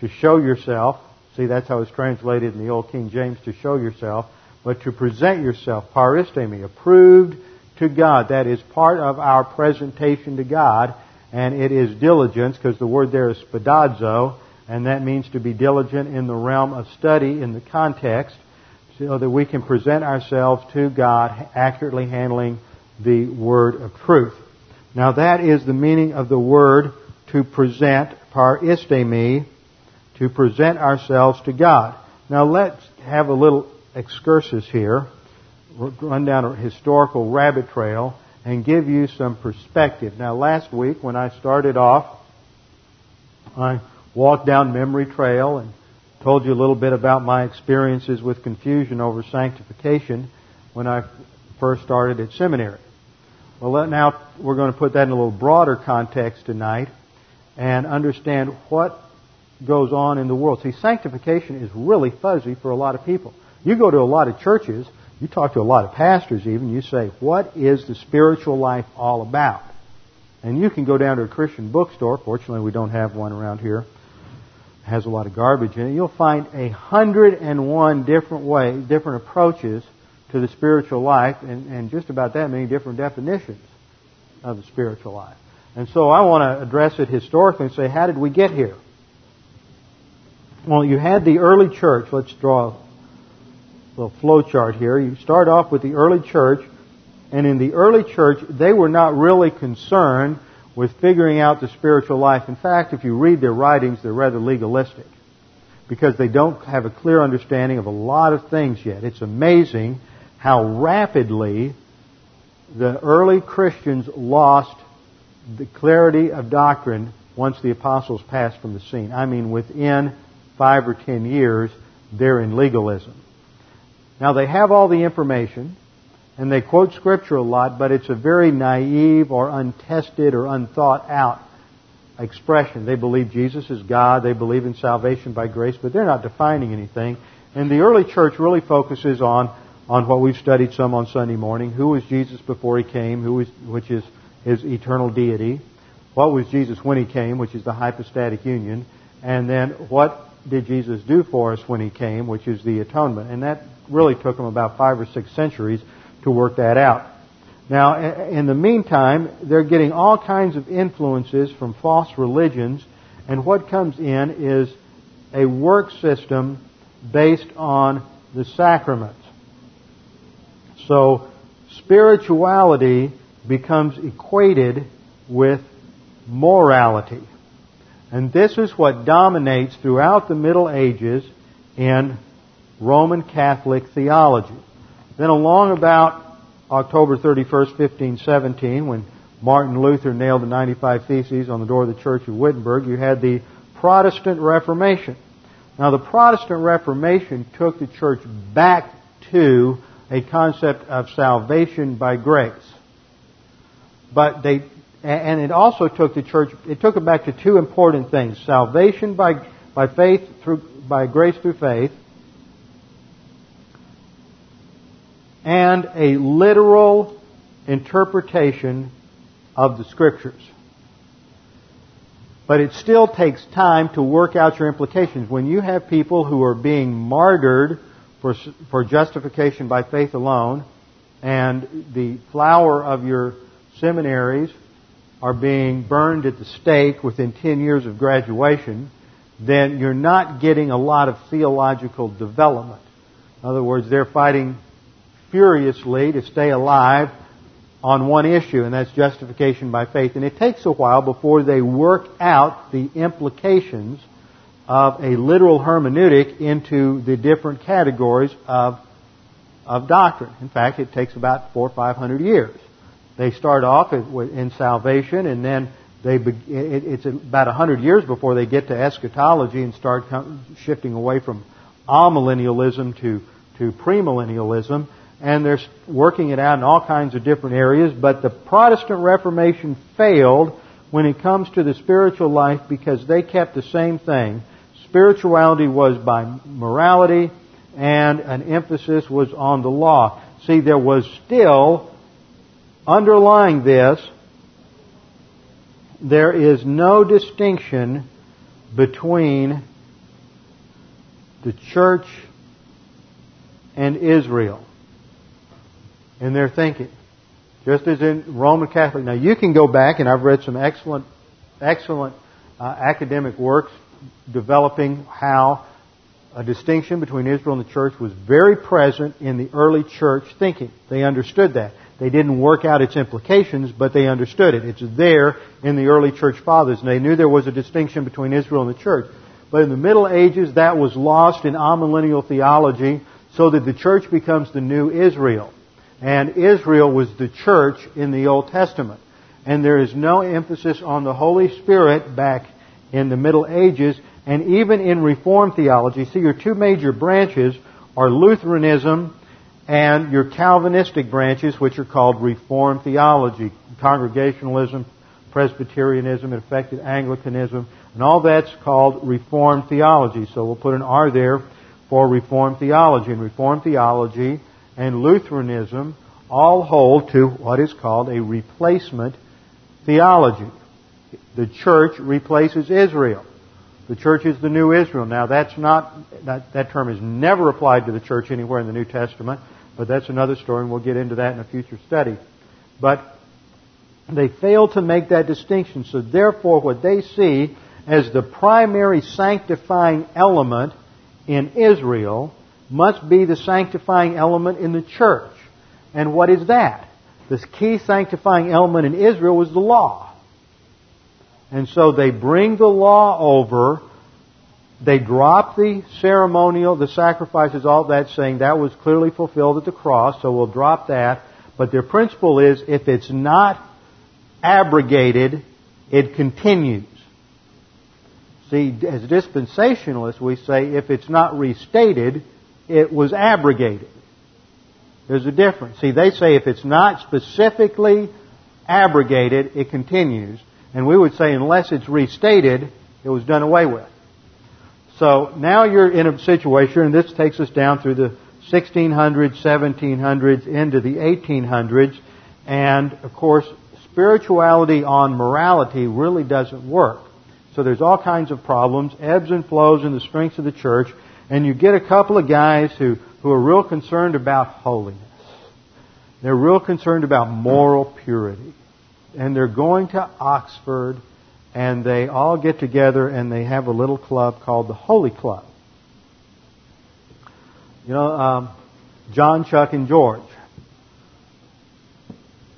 to show yourself. See, that's how it's translated in the old King James, to show yourself. But to present yourself, paristemi, approved to God. That is part of our presentation to God. And it is diligence, because the word there is spadazo, and that means to be diligent in the realm of study, in the context, so that we can present ourselves to God accurately, handling the word of truth. Now that is the meaning of the word to present, paristemi, to present ourselves to God. Now let's have a little excursus here, run down a historical rabbit trail, and give you some perspective. Now, last week when I started off, I walked down memory trail and told you a little bit about my experiences with confusion over sanctification when I first started at seminary. Well, now we're going to put that in a little broader context tonight and understand what goes on in the world. See, sanctification is really fuzzy for a lot of people. You go to a lot of churches. You talk to a lot of pastors even, you say, what is the spiritual life all about? And you can go down to a Christian bookstore. Fortunately, we don't have one around here. It has a lot of garbage in it. You'll find 101 different approaches to the spiritual life and just about that many different definitions of the spiritual life. And so I want to address it historically and say, how did we get here? Well, you had the early church. Let's draw a little flow chart here. You start off with the early church, and in the early church, they were not really concerned with figuring out the spiritual life. In fact, if you read their writings, they're rather legalistic because they don't have a clear understanding of a lot of things yet. It's amazing how rapidly the early Christians lost the clarity of doctrine once the apostles passed from the scene. I mean, within 5 or 10 years, they're in legalism. Now, they have all the information, and they quote Scripture a lot, but it's a very naive or untested or unthought-out expression. They believe Jesus is God. They believe in salvation by grace, but they're not defining anything. And the early church really focuses on what we've studied some on Sunday morning. Who was Jesus before He came, which is His eternal deity? What was Jesus when He came, which is the hypostatic union? And then what did Jesus do for us when He came, which is the atonement? And that really took them about 5 or 6 centuries to work that out. Now, in the meantime, they're getting all kinds of influences from false religions, and what comes in is a work system based on the sacraments. So, spirituality becomes equated with morality. And this is what dominates throughout the Middle Ages in Roman Catholic theology. Then along about October 31st, 1517, when Martin Luther nailed the 95 Theses on the door of the Church of Wittenberg, you had the Protestant Reformation. Now, the Protestant Reformation took the Church back to a concept of salvation by grace. And it also took the Church, it took it back to two important things: salvation by faith through, by grace through faith, and a literal interpretation of the Scriptures. But it still takes time to work out your implications. When you have people who are being martyred for justification by faith alone, and the flower of your seminaries are being burned at the stake within 10 years of graduation, then you're not getting a lot of theological development. In other words, they're fighting furiously to stay alive on one issue, and that's justification by faith. And it takes a while before they work out the implications of a literal hermeneutic into the different categories of doctrine. In fact, it takes about 400 or 500 years. They start off in salvation, and then it's about 100 years before they get to eschatology and start shifting away from amillennialism to premillennialism. And they're working it out in all kinds of different areas. But the Protestant Reformation failed when it comes to the spiritual life because they kept the same thing. Spirituality was by morality, and an emphasis was on the law. See, there was still, underlying this, there is no distinction between the church and Israel in their thinking. Just as in Roman Catholic. Now, you can go back, and I've read some excellent academic works developing how a distinction between Israel and the church was very present in the early church thinking. They understood that. They didn't work out its implications, but they understood it. It's there in the early church fathers, and they knew there was a distinction between Israel and the church. But in the Middle Ages, that was lost in amillennial theology, so that the church becomes the new Israel. And Israel was the church in the Old Testament. And there is no emphasis on the Holy Spirit back in the Middle Ages. And even in Reformed theology, see, your two major branches are Lutheranism and your Calvinistic branches, which are called Reformed theology. Congregationalism, Presbyterianism, and effective Anglicanism, and all that's called Reformed theology. So we'll put an R there for Reformed theology. And Reformed theology and Lutheranism all hold to what is called a replacement theology. The church replaces Israel. The church is the new Israel. Now, that's not that term is never applied to the church anywhere in the New Testament, but that's another story, and we'll get into that in a future study. But they fail to make that distinction. So, therefore, what they see as the primary sanctifying element in Israel must be the sanctifying element in the church. And what is that? The key sanctifying element in Israel was the law. And so they bring the law over, they drop the ceremonial, the sacrifices, all that, saying that was clearly fulfilled at the cross, so we'll drop that. But their principle is, if it's not abrogated, it continues. See, as dispensationalists, we say if it's not restated, it was abrogated. There's a difference. See, they say if it's not specifically abrogated, it continues. And we would say unless it's restated, it was done away with. So now you're in a situation, and this takes us down through the 1600s, 1700s, into the 1800s, and, of course, spirituality on morality really doesn't work. So there's all kinds of problems, ebbs and flows in the strength of the church, and you get a couple of guys who are real concerned about holiness. They're real concerned about moral purity. And they're going to Oxford, and they all get together, and they have a little club called the Holy Club. You know, John, Chuck, and George.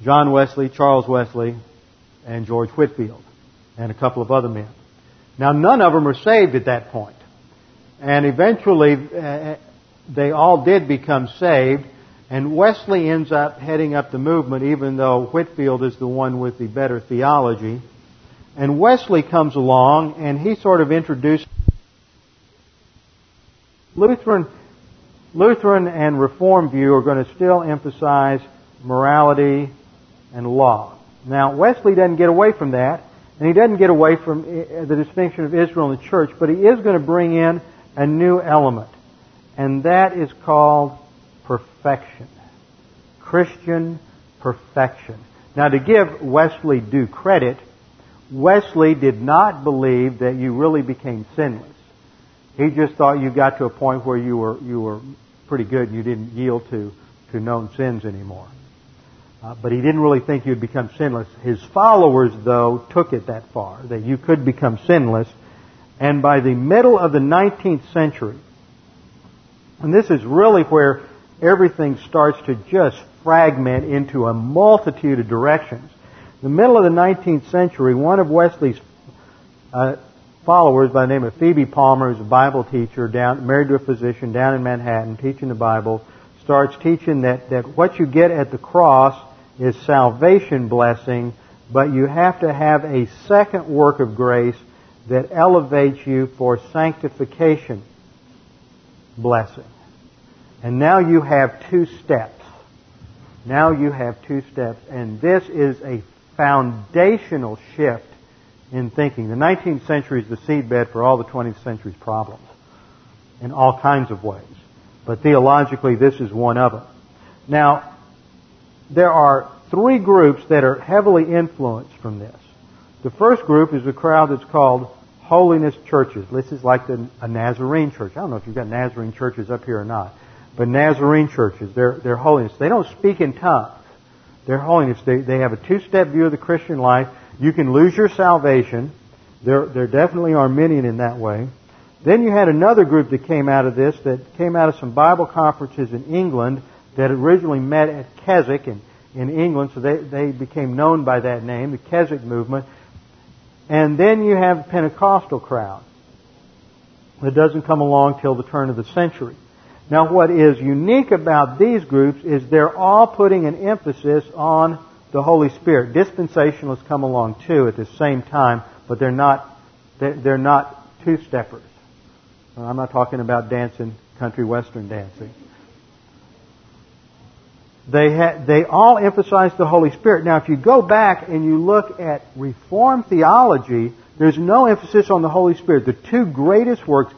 John Wesley, Charles Wesley, and George Whitfield, and a couple of other men. Now, none of them are saved at that point. And eventually, they all did become saved, and Wesley ends up heading up the movement, even though Whitfield is the one with the better theology. And Wesley comes along, and he sort of introduced Lutheran and Reform view are going to still emphasize morality and law. Now, Wesley doesn't get away from that, and he doesn't get away from the distinction of Israel and the church, but he is going to bring in a new element, and that is called perfection. Christian perfection. Now, to give Wesley due credit, Wesley did not believe that you really became sinless. He just thought you got to a point where you were pretty good and you didn't yield to known sins anymore. But he didn't really think you'd become sinless. His followers, though, took it that far, that you could become sinless. And by the middle of the 19th century, and this is really where everything starts to just fragment into a multitude of directions. In the middle of the 19th century, one of Wesley's followers by the name of Phoebe Palmer, who's a Bible teacher, married to a physician down in Manhattan, teaching the Bible, starts teaching that what you get at the cross is salvation blessing, but you have to have a second work of grace that elevates you for sanctification blessing. And now you have two steps. And this is a foundational shift in thinking. The 19th century is the seedbed for all the 20th century's problems in all kinds of ways. But theologically, this is one of them. Now, there are three groups that are heavily influenced from this. The first group is the crowd that's called holiness churches. This is like a Nazarene church. I don't know if you've got Nazarene churches up here or not. But Nazarene churches, they're holiness. They don't speak in tongues. They're holiness. They have a two-step view of the Christian life. You can lose your salvation. They're definitely Arminian in that way. Then you had another group that came out of this, that came out of some Bible conferences in England that originally met at Keswick in England, so they became known by that name, the Keswick movement. And then you have the Pentecostal crowd that doesn't come along till the turn of the century. Now, what is unique about these groups is they're all putting an emphasis on the Holy Spirit. Dispensationalists come along too at the same time, but they're not two-steppers. I'm not talking about dancing, country western dancing. They all emphasize the Holy Spirit. Now, if you go back and you look at Reformed theology, there's no emphasis on the Holy Spirit. The two greatest works,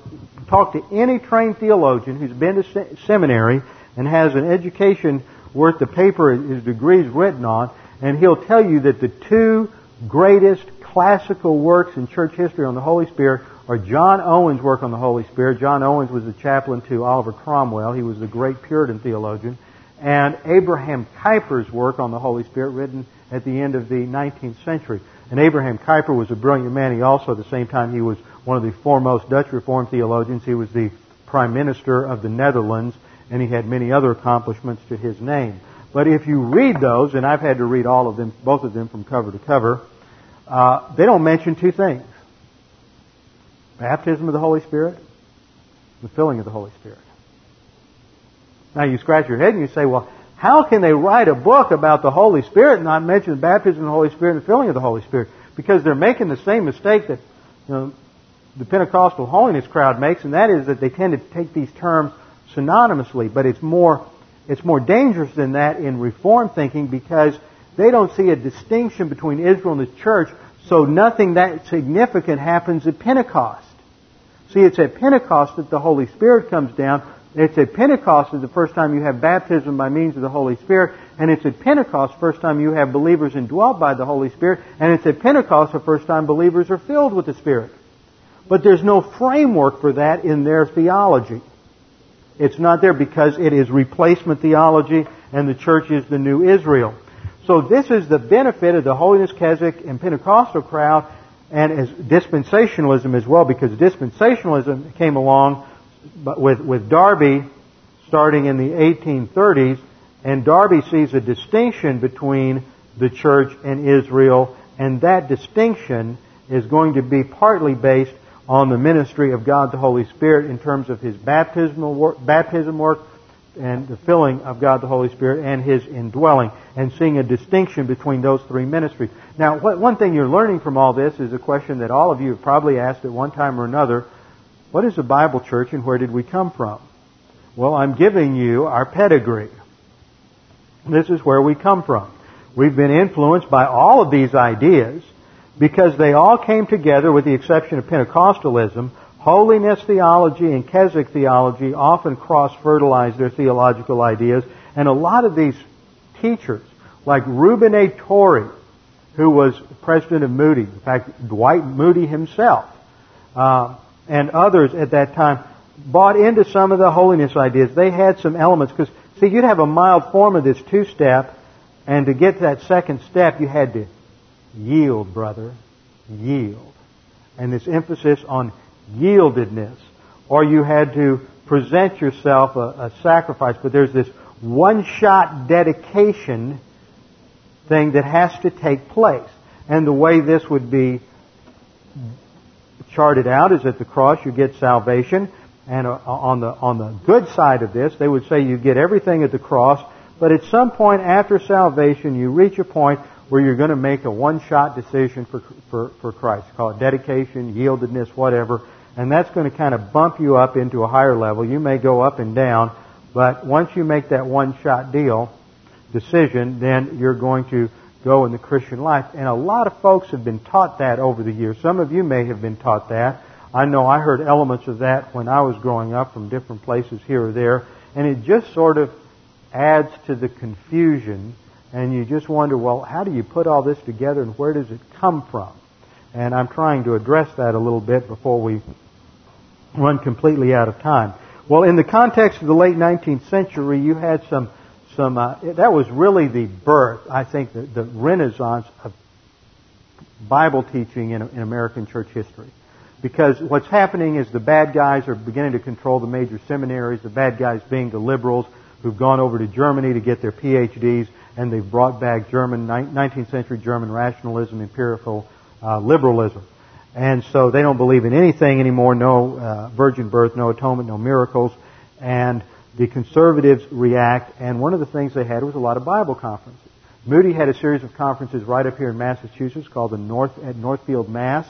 talk to any trained theologian who's been to seminary and has an education worth the paper his degree's written on, and he'll tell you that the two greatest classical works in church history on the Holy Spirit are John Owens' work on the Holy Spirit. John Owens was the chaplain to Oliver Cromwell. He was the great Puritan theologian. And Abraham Kuyper's work on the Holy Spirit, written at the end of the 19th century. And Abraham Kuyper was a brilliant man. He also, at the same time, he was one of the foremost Dutch Reformed theologians. He was the Prime Minister of the Netherlands, and he had many other accomplishments to his name. But if you read those, and I've had to read all of them, both of them from cover to cover, they don't mention two things. Baptism of the Holy Spirit, the filling of the Holy Spirit. Now, you scratch your head and you say, well, how can they write a book about the Holy Spirit and not mention the baptism of the Holy Spirit and the filling of the Holy Spirit? Because they're making the same mistake that the Pentecostal holiness crowd makes, and that is that they tend to take these terms synonymously. But it's more dangerous than that in Reformed thinking, because they don't see a distinction between Israel and the church, so nothing that significant happens at Pentecost. See, it's at Pentecost that the Holy Spirit comes down. It's at Pentecost is the first time you have baptism by means of the Holy Spirit. And it's at Pentecost the first time you have believers indwelt by the Holy Spirit. And it's at Pentecost the first time believers are filled with the Spirit. But there's no framework for that in their theology. It's not there because it is replacement theology and the church is the new Israel. So this is the benefit of the Holiness, Keswick, and Pentecostal crowd, and as dispensationalism as well, because dispensationalism came along with Darby starting in the 1830s, and Darby sees a distinction between the church and Israel, and that distinction is going to be partly based on the ministry of God the Holy Spirit in terms of His baptism work and the filling of God the Holy Spirit and His indwelling, and seeing a distinction between those three ministries. Now, one thing you're learning from all this is a question that all of you have probably asked at one time or another: what is a Bible church and where did we come from? Well, I'm giving you our pedigree. This is where we come from. We've been influenced by all of these ideas, because they all came together, with the exception of Pentecostalism. Holiness theology and Keswick theology often cross-fertilize their theological ideas. And a lot of these teachers, like Reuben A. Torrey, who was president of Moody, in fact, Dwight Moody himself, and others at that time, bought into some of the holiness ideas. They had some elements, because, see, you'd have a mild form of this two-step, and to get to that second step, you had to yield, brother, yield. And this emphasis on yieldedness. Or you had to present yourself a sacrifice. But there's this one-shot dedication thing that has to take place. And the way this would be charted out is at the cross you get salvation. And on the good side of this, they would say you get everything at the cross. But at some point after salvation, you reach a point where you're going to make a one-shot decision for Christ. Call it dedication, yieldedness, whatever. And that's going to kind of bump you up into a higher level. You may go up and down, but once you make that one-shot decision, then you're going to go in the Christian life. And a lot of folks have been taught that over the years. Some of you may have been taught that. I know I heard elements of that when I was growing up from different places here or there. And it just sort of adds to the confusion. And you just wonder, well, how do you put all this together and where does it come from? And I'm trying to address that a little bit before we run completely out of time. Well, in the context of the late 19th century, you had that was really the birth, I think, the renaissance of Bible teaching in American church history. Because what's happening is the bad guys are beginning to control the major seminaries, the bad guys being the liberals who've gone over to Germany to get their PhDs, and they've brought back 19th century German rationalism, empirical liberalism. And so they don't believe in anything anymore, no virgin birth, no atonement, no miracles. And the conservatives react, and one of the things they had was a lot of Bible conferences. Moody had a series of conferences right up here in Massachusetts called at Northfield, Mass.,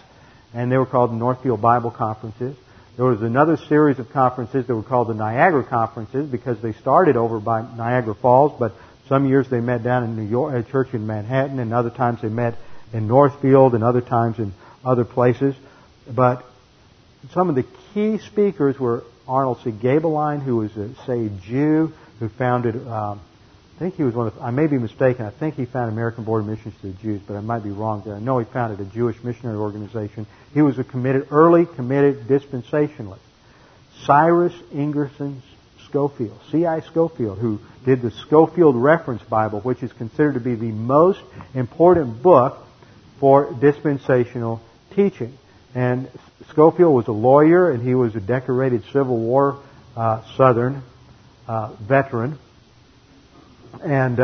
and they were called the Northfield Bible Conferences. There was another series of conferences that were called the Niagara Conferences, because they started over by Niagara Falls, but some years they met down in New York, a church in Manhattan, and other times they met in Northfield, and other times in other places. But some of the key speakers were Arnold C. Gablein, who was a Jew, who founded, I may be mistaken, I think he founded American Board of Missions to the Jews, but I might be wrong there. I know he founded a Jewish missionary organization. He was a committed dispensationalist. Cyrus Ingersoll Scofield, C.I. Scofield, who did the Scofield Reference Bible, which is considered to be the most important book for dispensational teaching. And Scofield was a lawyer, and he was a decorated Civil War Southern veteran. And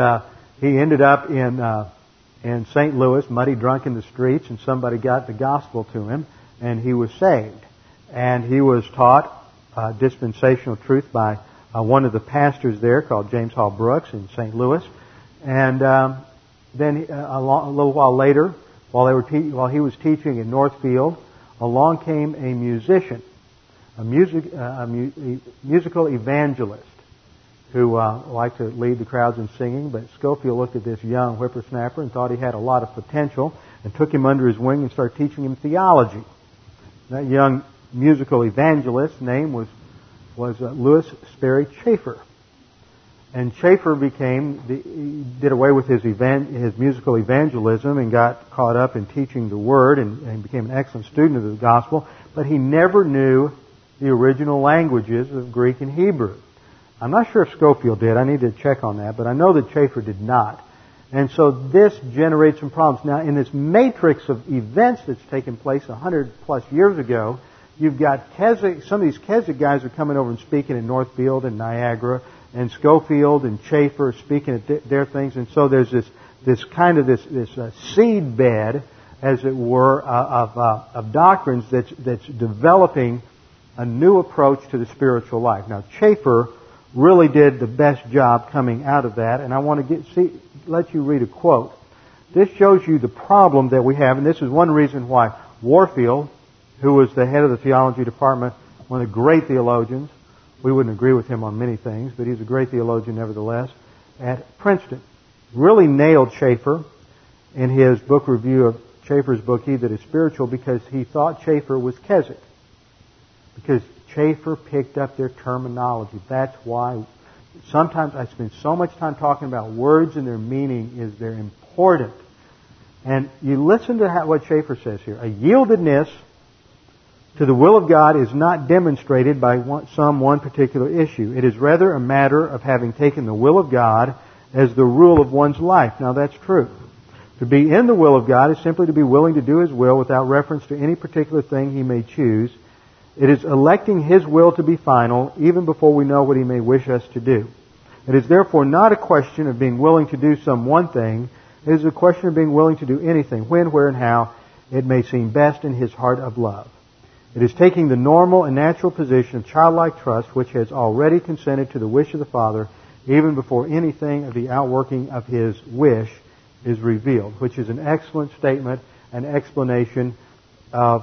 he ended up in St. Louis, muddy drunk in the streets, and somebody got the gospel to him, and he was saved. And he was taught dispensational truth by one of the pastors there called James Hall Brooks in St. Louis. And then a little while later, while he was teaching in Northfield, along came a musician, musical evangelist who liked to lead the crowds in singing. But Scofield looked at this young whippersnapper and thought he had a lot of potential, and took him under his wing and started teaching him theology. That young musical evangelist's name was Louis Sperry Chafer. And Chafer did away with his musical evangelism and got caught up in teaching the Word and became an excellent student of the Gospel, but he never knew the original languages of Greek and Hebrew. I'm not sure if Scofield did. I need to check on that, but I know that Chafer did not. And so this generates some problems. Now, in this matrix of events that's taken place 100+ years ago, you've got Keswick. Some of these Keswick guys are coming over and speaking in Northfield and Niagara, and Scofield and Chafer speaking at their things. And so there's this kind of seedbed, as it were, of doctrines that's developing a new approach to the spiritual life. Now, Chafer really did the best job coming out of that, and I want to let you read a quote. This shows you the problem that we have, and this is one reason why Warfield, who was the head of the theology department, one of the great theologians — we wouldn't agree with him on many things, but he's a great theologian nevertheless — at Princeton, really nailed Chafer in his book review of Chafer's book, He That Is Spiritual, because he thought Chafer was Keswick, because Chafer picked up their terminology. That's why sometimes I spend so much time talking about words and their meaning, is they're important. And you listen to what Chafer says here. A yieldedness to the will of God is not demonstrated by one particular issue. It is rather a matter of having taken the will of God as the rule of one's life. Now, that's true. To be in the will of God is simply to be willing to do His will without reference to any particular thing He may choose. It is electing His will to be final, even before we know what He may wish us to do. It is therefore not a question of being willing to do some one thing. It is a question of being willing to do anything, when, where, and how it may seem best in His heart of love. It is taking the normal and natural position of childlike trust, which has already consented to the wish of the Father, even before anything of the outworking of His wish is revealed, which is an excellent statement and explanation of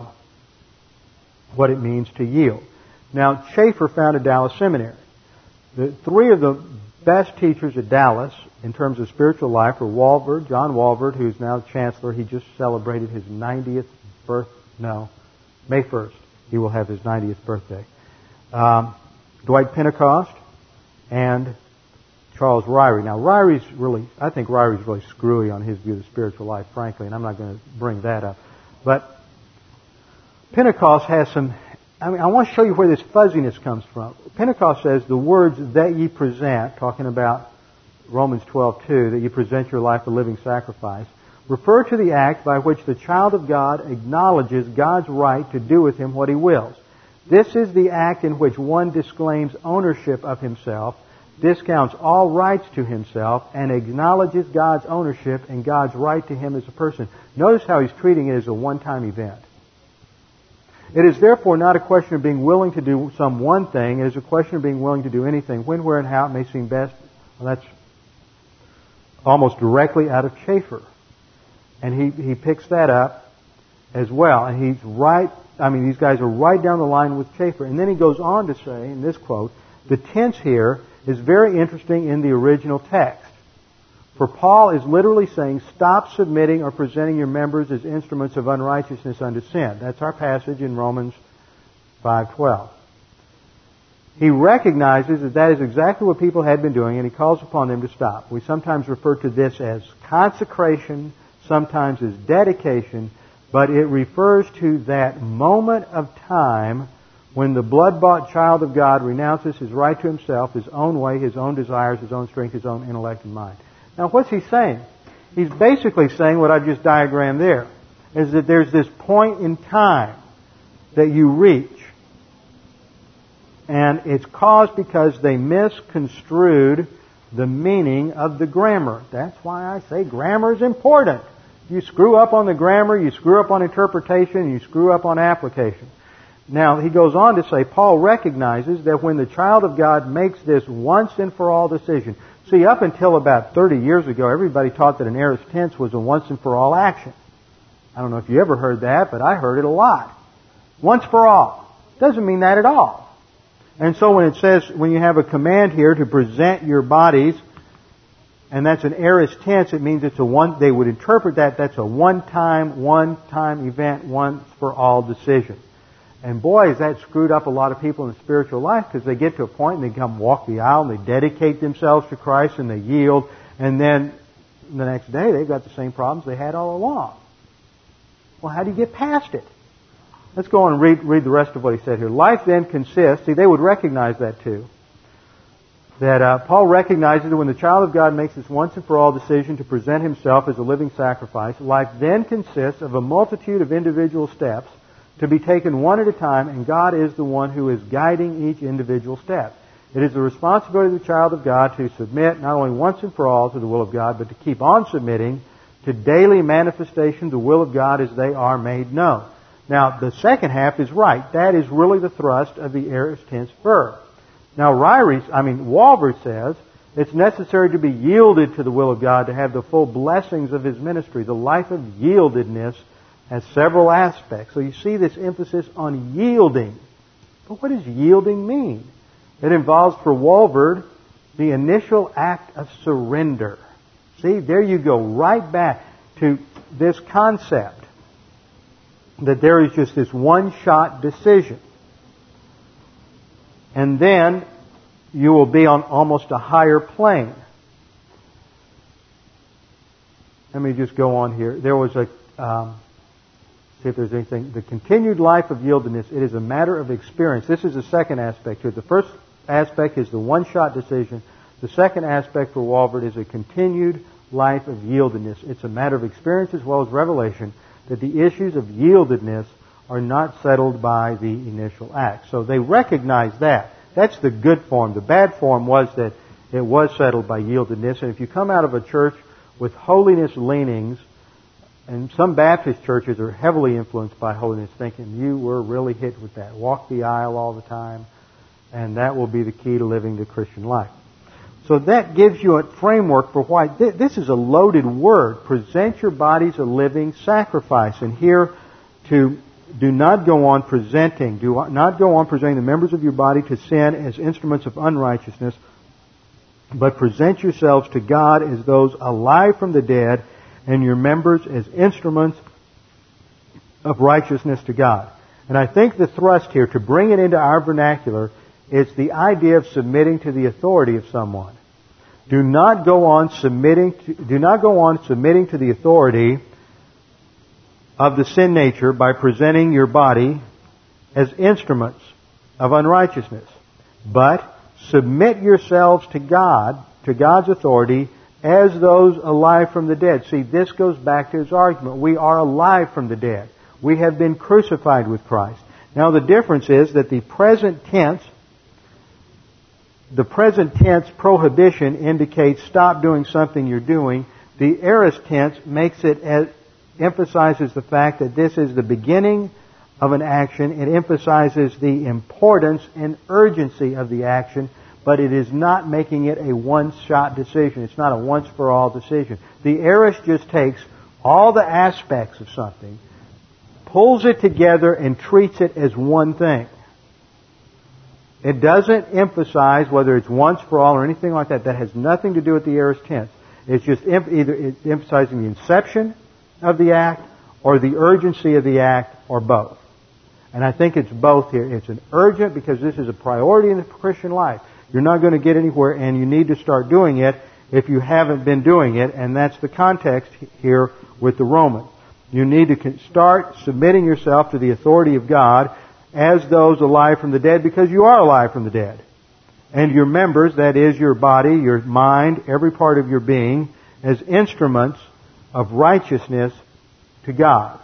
what it means to yield. Now, Chafer founded Dallas Seminary. The three of the best teachers at Dallas in terms of spiritual life were Walvoord, John Walvoord, who's now chancellor. He just celebrated his 90th birthday. No, May 1st, he will have his 90th birthday. Dwight Pentecost and Charles Ryrie. Now, I think Ryrie's really screwy on his view of the spiritual life, frankly, and I'm not going to bring that up. But Pentecost has I want to show you where this fuzziness comes from. Pentecost says, the words that ye present, talking about Romans 12:2, that ye present your life a living sacrifice, refer to the act by which the child of God acknowledges God's right to do with him what He wills. This is the act in which one disclaims ownership of himself, discounts all rights to himself, and acknowledges God's ownership and God's right to him as a person. Notice how he's treating it as a one-time event. It is therefore not a question of being willing to do some one thing. It is a question of being willing to do anything, when, where, and how it may seem best. Well, that's almost directly out of Chafer. And he picks that up as well. And he's right. I mean, these guys are right down the line with Chafer. And then he goes on to say, in this quote, the tense here is very interesting in the original text. For Paul is literally saying, stop submitting or presenting your members as instruments of unrighteousness unto sin. That's our passage in Romans 5:12. He recognizes that is exactly what people had been doing, and he calls upon them to stop. We sometimes refer to this as consecration, sometimes as dedication, but it refers to that moment of time when the blood-bought child of God renounces his right to himself, his own way, his own desires, his own strength, his own intellect and mind. Now, what's he saying? He's basically saying what I've just diagrammed there, is that there's this point in time that you reach, and it's caused because they misconstrued the meaning of the grammar. That's why I say grammar is important. You screw up on the grammar, you screw up on interpretation, you screw up on application. Now, he goes on to say, Paul recognizes that when the child of God makes this once-and-for-all decision. See, up until about 30 years ago, everybody taught that an aorist tense was a once-and-for-all action. I don't know if you ever heard that, but I heard it a lot. Once for all. Doesn't mean that at all. And so when it says, when you have a command here to present your bodies, and that's an aorist tense, it means it's a one, they would interpret that's a one-time event, once-for-all decision. And boys, that screwed up a lot of people in the spiritual life, because they get to a point and they come walk the aisle and they dedicate themselves to Christ and they yield, and then the next day they've got the same problems they had all along. Well, how do you get past it? Let's go on and read the rest of what he said here. Life then consists, see, they would recognize that too, that Paul recognizes that when the child of God makes this once and for all decision to present himself as a living sacrifice, life then consists of a multitude of individual steps to be taken one at a time, and God is the one who is guiding each individual step. It is the responsibility of the child of God to submit not only once and for all to the will of God, but to keep on submitting to daily manifestations of the will of God as they are made known. Now, the second half is right. That is really the thrust of the aorist tense verb. Now, Walvoord says, it's necessary to be yielded to the will of God to have the full blessings of His ministry. The life of yieldedness has several aspects. So you see this emphasis on yielding. But what does yielding mean? It involves, for Walvoord, the initial act of surrender. See, there you go, right back to this concept that there is just this one-shot decision. And then you will be on almost a higher plane. Let me just go on here. There was a, see if there's anything. The continued life of yieldedness, it is a matter of experience. This is the second aspect here. The first aspect is the one-shot decision. The second aspect for Walvoord is a continued life of yieldedness. It's a matter of experience as well as revelation that the issues of yieldedness are not settled by the initial act. So they recognize that. That's the good form. The bad form was that it was settled by yieldedness. And if you come out of a church with holiness leanings, and some Baptist churches are heavily influenced by holiness thinking, you were really hit with that. Walk the aisle all the time, and that will be the key to living the Christian life. So that gives you a framework for why this is a loaded word. Present your bodies a living sacrifice. And here, do not go on presenting the members of your body to sin as instruments of unrighteousness, but present yourselves to God as those alive from the dead, and your members as instruments of righteousness to God. And I think the thrust here, to bring it into our vernacular, is the idea of submitting to the authority of someone. Do not go on submitting to the authority of the sin nature by presenting your body as instruments of unrighteousness, but submit yourselves to God, to God's authority, as those alive from the dead. See, this goes back to his argument. We are alive from the dead. We have been crucified with Christ. Now, the difference is that the present tense prohibition indicates stop doing something you're doing. The aorist tense emphasizes the fact that this is the beginning of an action. It emphasizes the importance and urgency of the action, but it is not making it a one-shot decision. It's not a once-for-all decision. The aorist just takes all the aspects of something, pulls it together, and treats it as one thing. It doesn't emphasize whether it's once for all or anything like that. That has nothing to do with the aorist tense. It's just either emphasizing the inception of the act or the urgency of the act or both. And I think it's both here. It's an urgent, because this is a priority in the Christian life. You're not going to get anywhere, and you need to start doing it if you haven't been doing it, and that's the context here with the Roman. You need to start submitting yourself to the authority of God as those alive from the dead, because you are alive from the dead. And your members, that is your body, your mind, every part of your being, as instruments of righteousness to God.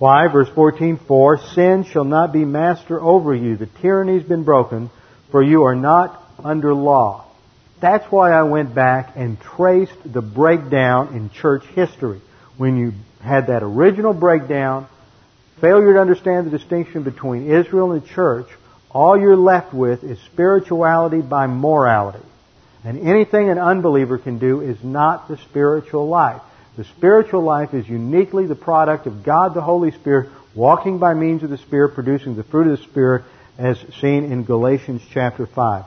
Why? Verse 14, for sin shall not be master over you. The tyranny's been broken, for you are not under law. That's why I went back and traced the breakdown in church history. When you had that original breakdown, failure to understand the distinction between Israel and the church, all you're left with is spirituality by morality. And anything an unbeliever can do is not the spiritual life. The spiritual life is uniquely the product of God the Holy Spirit, walking by means of the Spirit, producing the fruit of the Spirit, as seen in Galatians chapter 5.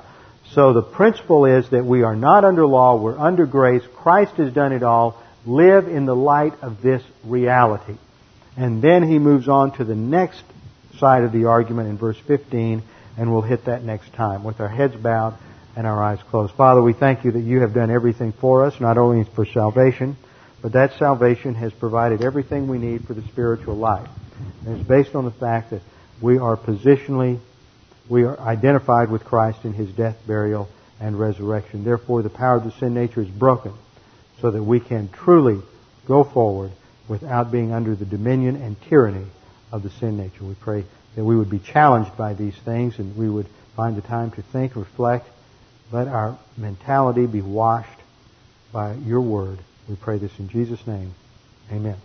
So the principle is that we are not under law, we're under grace. Christ has done it all. Live in the light of this reality. And then he moves on to the next side of the argument in verse 15, and we'll hit that next time with our heads bowed and our eyes closed. Father, we thank you that you have done everything for us, not only for salvation, but that salvation has provided everything we need for the spiritual life. And it's based on the fact that we are identified with Christ in His death, burial, and resurrection. Therefore, the power of the sin nature is broken so that we can truly go forward without being under the dominion and tyranny of the sin nature. We pray that we would be challenged by these things and we would find the time to think, reflect. Let our mentality be washed by Your Word. We pray this in Jesus' name. Amen.